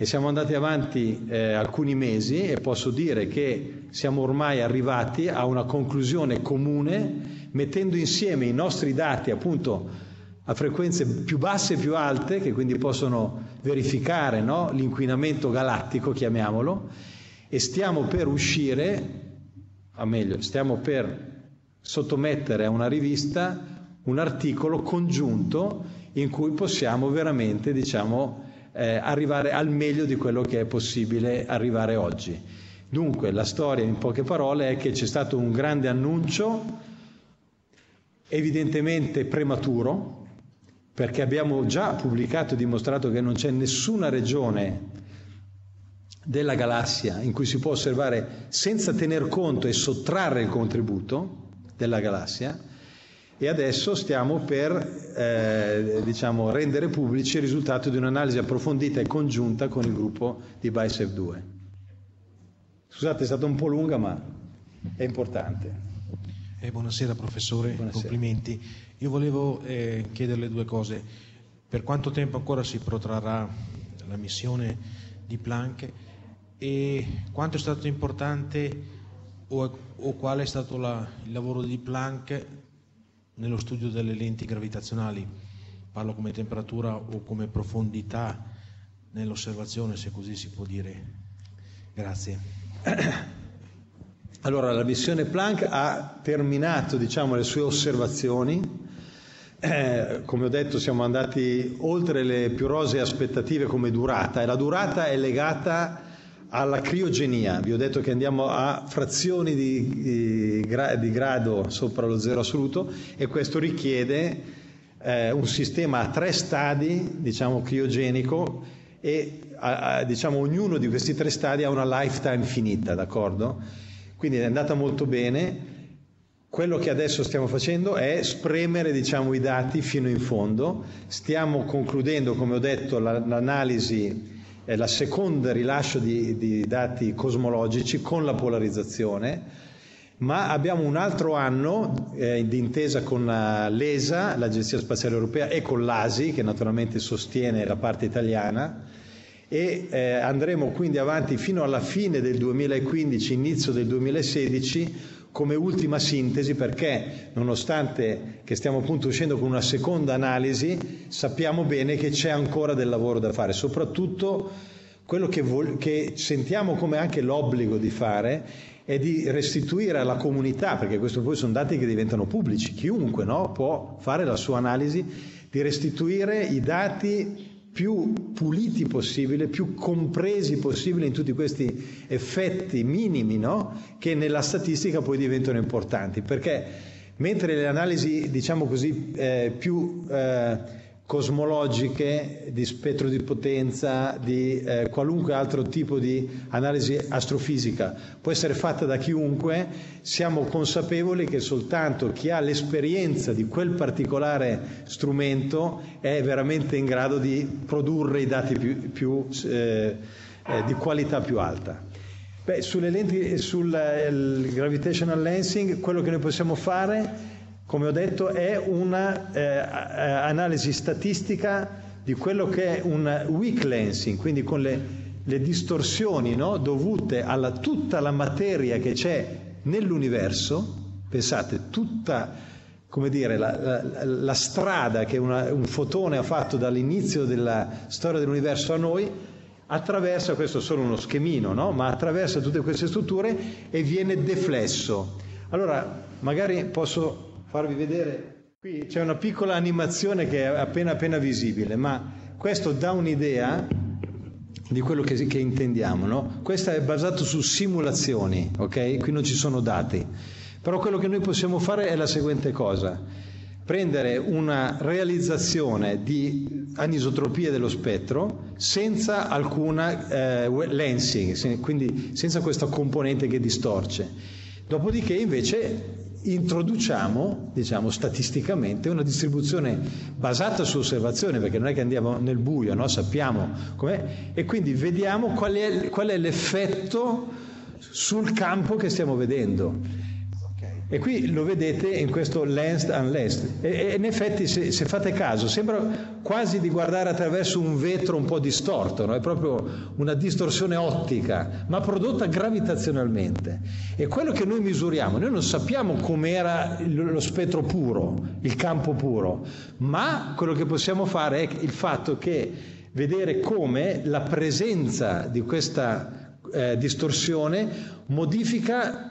e siamo andati avanti alcuni mesi, e posso dire che siamo ormai arrivati a una conclusione comune, mettendo insieme i nostri dati appunto a frequenze più basse e più alte, che quindi possono verificare, no, l'inquinamento galattico, chiamiamolo, e stiamo per sottomettere a una rivista un articolo congiunto in cui possiamo veramente, diciamo, arrivare al meglio di quello che è possibile arrivare oggi. Dunque, la storia in poche parole è che c'è stato un grande annuncio, evidentemente prematuro, perché abbiamo già pubblicato e dimostrato che non c'è nessuna regione della galassia in cui si può osservare senza tener conto e sottrarre il contributo della galassia. E adesso stiamo per rendere pubblici il risultato di un'analisi approfondita e congiunta con il gruppo di BICEP2. Scusate, è stata un po' lunga, ma è importante. Buonasera professore, buonasera. Complimenti. Io volevo chiederle due cose. Per quanto tempo ancora si protrarrà la missione di Planck, e quanto è stato importante o qual è stato il lavoro di Planck nello studio delle lenti gravitazionali? Parlo come temperatura o come profondità nell'osservazione, se così si può dire. Grazie. Allora, la missione Planck ha terminato, diciamo, le sue osservazioni come ho detto, siamo andati oltre le più rosee aspettative come durata, e la durata è legata alla criogenia. Vi ho detto che andiamo a frazioni di grado sopra lo zero assoluto, e questo richiede un sistema a 3 stadi, diciamo, criogenico, e diciamo ognuno di questi 3 stadi ha una lifetime finita, d'accordo? Quindi è andata molto bene. Quello che adesso stiamo facendo è spremere, diciamo, i dati fino in fondo. Stiamo concludendo, come ho detto, l'analisi, la seconda rilascio di dati cosmologici con la polarizzazione, ma abbiamo un altro anno d'intesa con l'ESA, l'Agenzia Spaziale Europea, e con l'ASI, che naturalmente sostiene la parte italiana, e andremo quindi avanti fino alla fine del 2015, inizio del 2016, come ultima sintesi, perché nonostante che stiamo appunto uscendo con una seconda analisi, sappiamo bene che c'è ancora del lavoro da fare, soprattutto quello che sentiamo come anche l'obbligo di fare è di restituire alla comunità, perché questo poi sono dati che diventano pubblici, chiunque, no, può fare la sua analisi, di restituire i dati più puliti possibile, più compresi possibile in tutti questi effetti minimi, no? Che nella statistica poi diventano importanti, perché mentre le analisi, diciamo così, più cosmologiche, di spettro di potenza, di qualunque altro tipo di analisi astrofisica può essere fatta da chiunque, siamo consapevoli che soltanto chi ha l'esperienza di quel particolare strumento è veramente in grado di produrre i dati di qualità più alta. Beh, sulle lenti, sul gravitational lensing, quello che noi possiamo fare, come ho detto, è una analisi statistica di quello che è un weak lensing, quindi con le distorsioni, no, dovute a tutta la materia che c'è nell'universo. Pensate, tutta, come dire, la strada che un fotone ha fatto dall'inizio della storia dell'universo a noi, attraversa, questo è solo uno schemino, no? Ma attraversa tutte queste strutture e viene deflesso. Allora, magari posso farvi vedere, qui c'è una piccola animazione che è appena visibile, ma questo dà un'idea di quello che intendiamo, no? Questo è basato su simulazioni, ok? Qui non ci sono dati, però quello che noi possiamo fare è la seguente cosa: prendere una realizzazione di anisotropia dello spettro senza alcuna lensing, quindi senza questa componente che distorce, dopodiché invece introduciamo, diciamo, statisticamente una distribuzione basata su osservazione, perché non è che andiamo nel buio, no? Sappiamo com'è, e quindi vediamo qual è l'effetto sul campo che stiamo vedendo. E qui lo vedete in questo lensed unlensed, e in effetti se fate caso sembra quasi di guardare attraverso un vetro un po' distorto, no? È proprio una distorsione ottica, ma prodotta gravitazionalmente. E quello che noi misuriamo, noi non sappiamo com'era lo spettro puro, il campo puro, ma quello che possiamo fare è il fatto che vedere come la presenza di questa distorsione modifica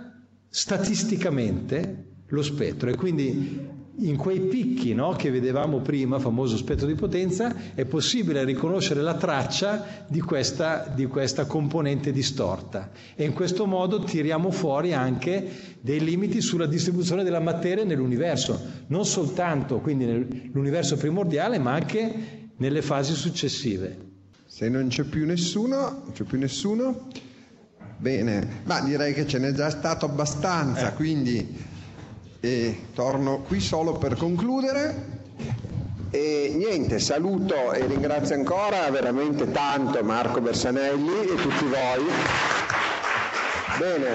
statisticamente lo spettro, e quindi in quei picchi, no, che vedevamo prima, famoso spettro di potenza, è possibile riconoscere la traccia di questa componente distorta, e in questo modo tiriamo fuori anche dei limiti sulla distribuzione della materia nell'universo, non soltanto quindi nell'universo primordiale, ma anche nelle fasi successive. Se non c'è più nessuno. Bene, ma direi che ce n'è già stato abbastanza, quindi torno qui solo per concludere. E niente, saluto e ringrazio ancora veramente tanto Marco Bersanelli e tutti voi. Bene,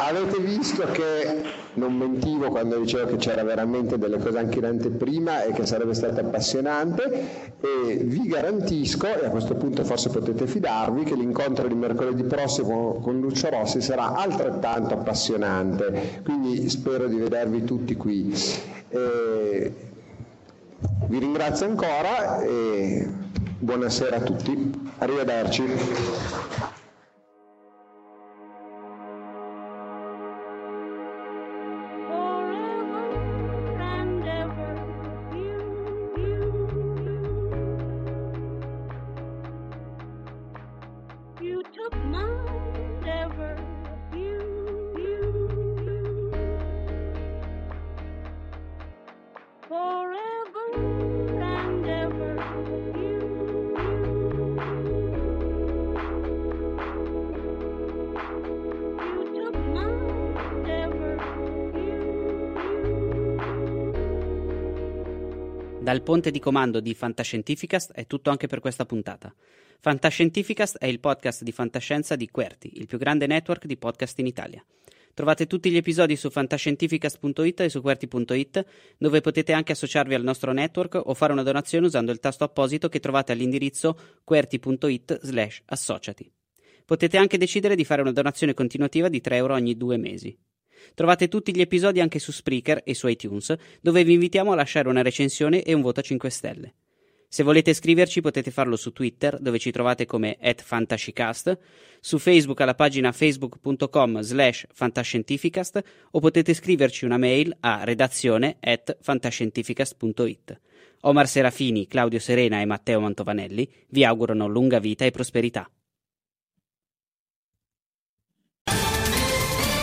avete visto che non mentivo quando dicevo che c'era veramente delle cose anche in anteprima e che sarebbe stato appassionante, e vi garantisco, e a questo punto forse potete fidarvi, che l'incontro di mercoledì prossimo con Lucio Rossi sarà altrettanto appassionante, quindi spero di vedervi tutti qui. Vi ringrazio ancora e buonasera a tutti, arrivederci. Dal ponte di comando di Fantascientificast è tutto anche per questa puntata. Fantascientificast è il podcast di fantascienza di QWERTY, il più grande network di podcast in Italia. Trovate tutti gli episodi su fantascientificast.it e su QWERTY.it, dove potete anche associarvi al nostro network o fare una donazione usando il tasto apposito che trovate all'indirizzo QWERTY.it/associati. Potete anche decidere di fare una donazione continuativa di €3 ogni 2 mesi. Trovate tutti gli episodi anche su Spreaker e su iTunes, dove vi invitiamo a lasciare una recensione e un voto a 5 stelle. Se volete scriverci potete farlo su Twitter, dove ci trovate come @fantascicast, su Facebook alla pagina facebook.com/fantascientificast, o potete scriverci una mail a redazione@fantascientificast.it. Omar Serafini, Claudio Serena e Matteo Mantovanelli vi augurano lunga vita e prosperità.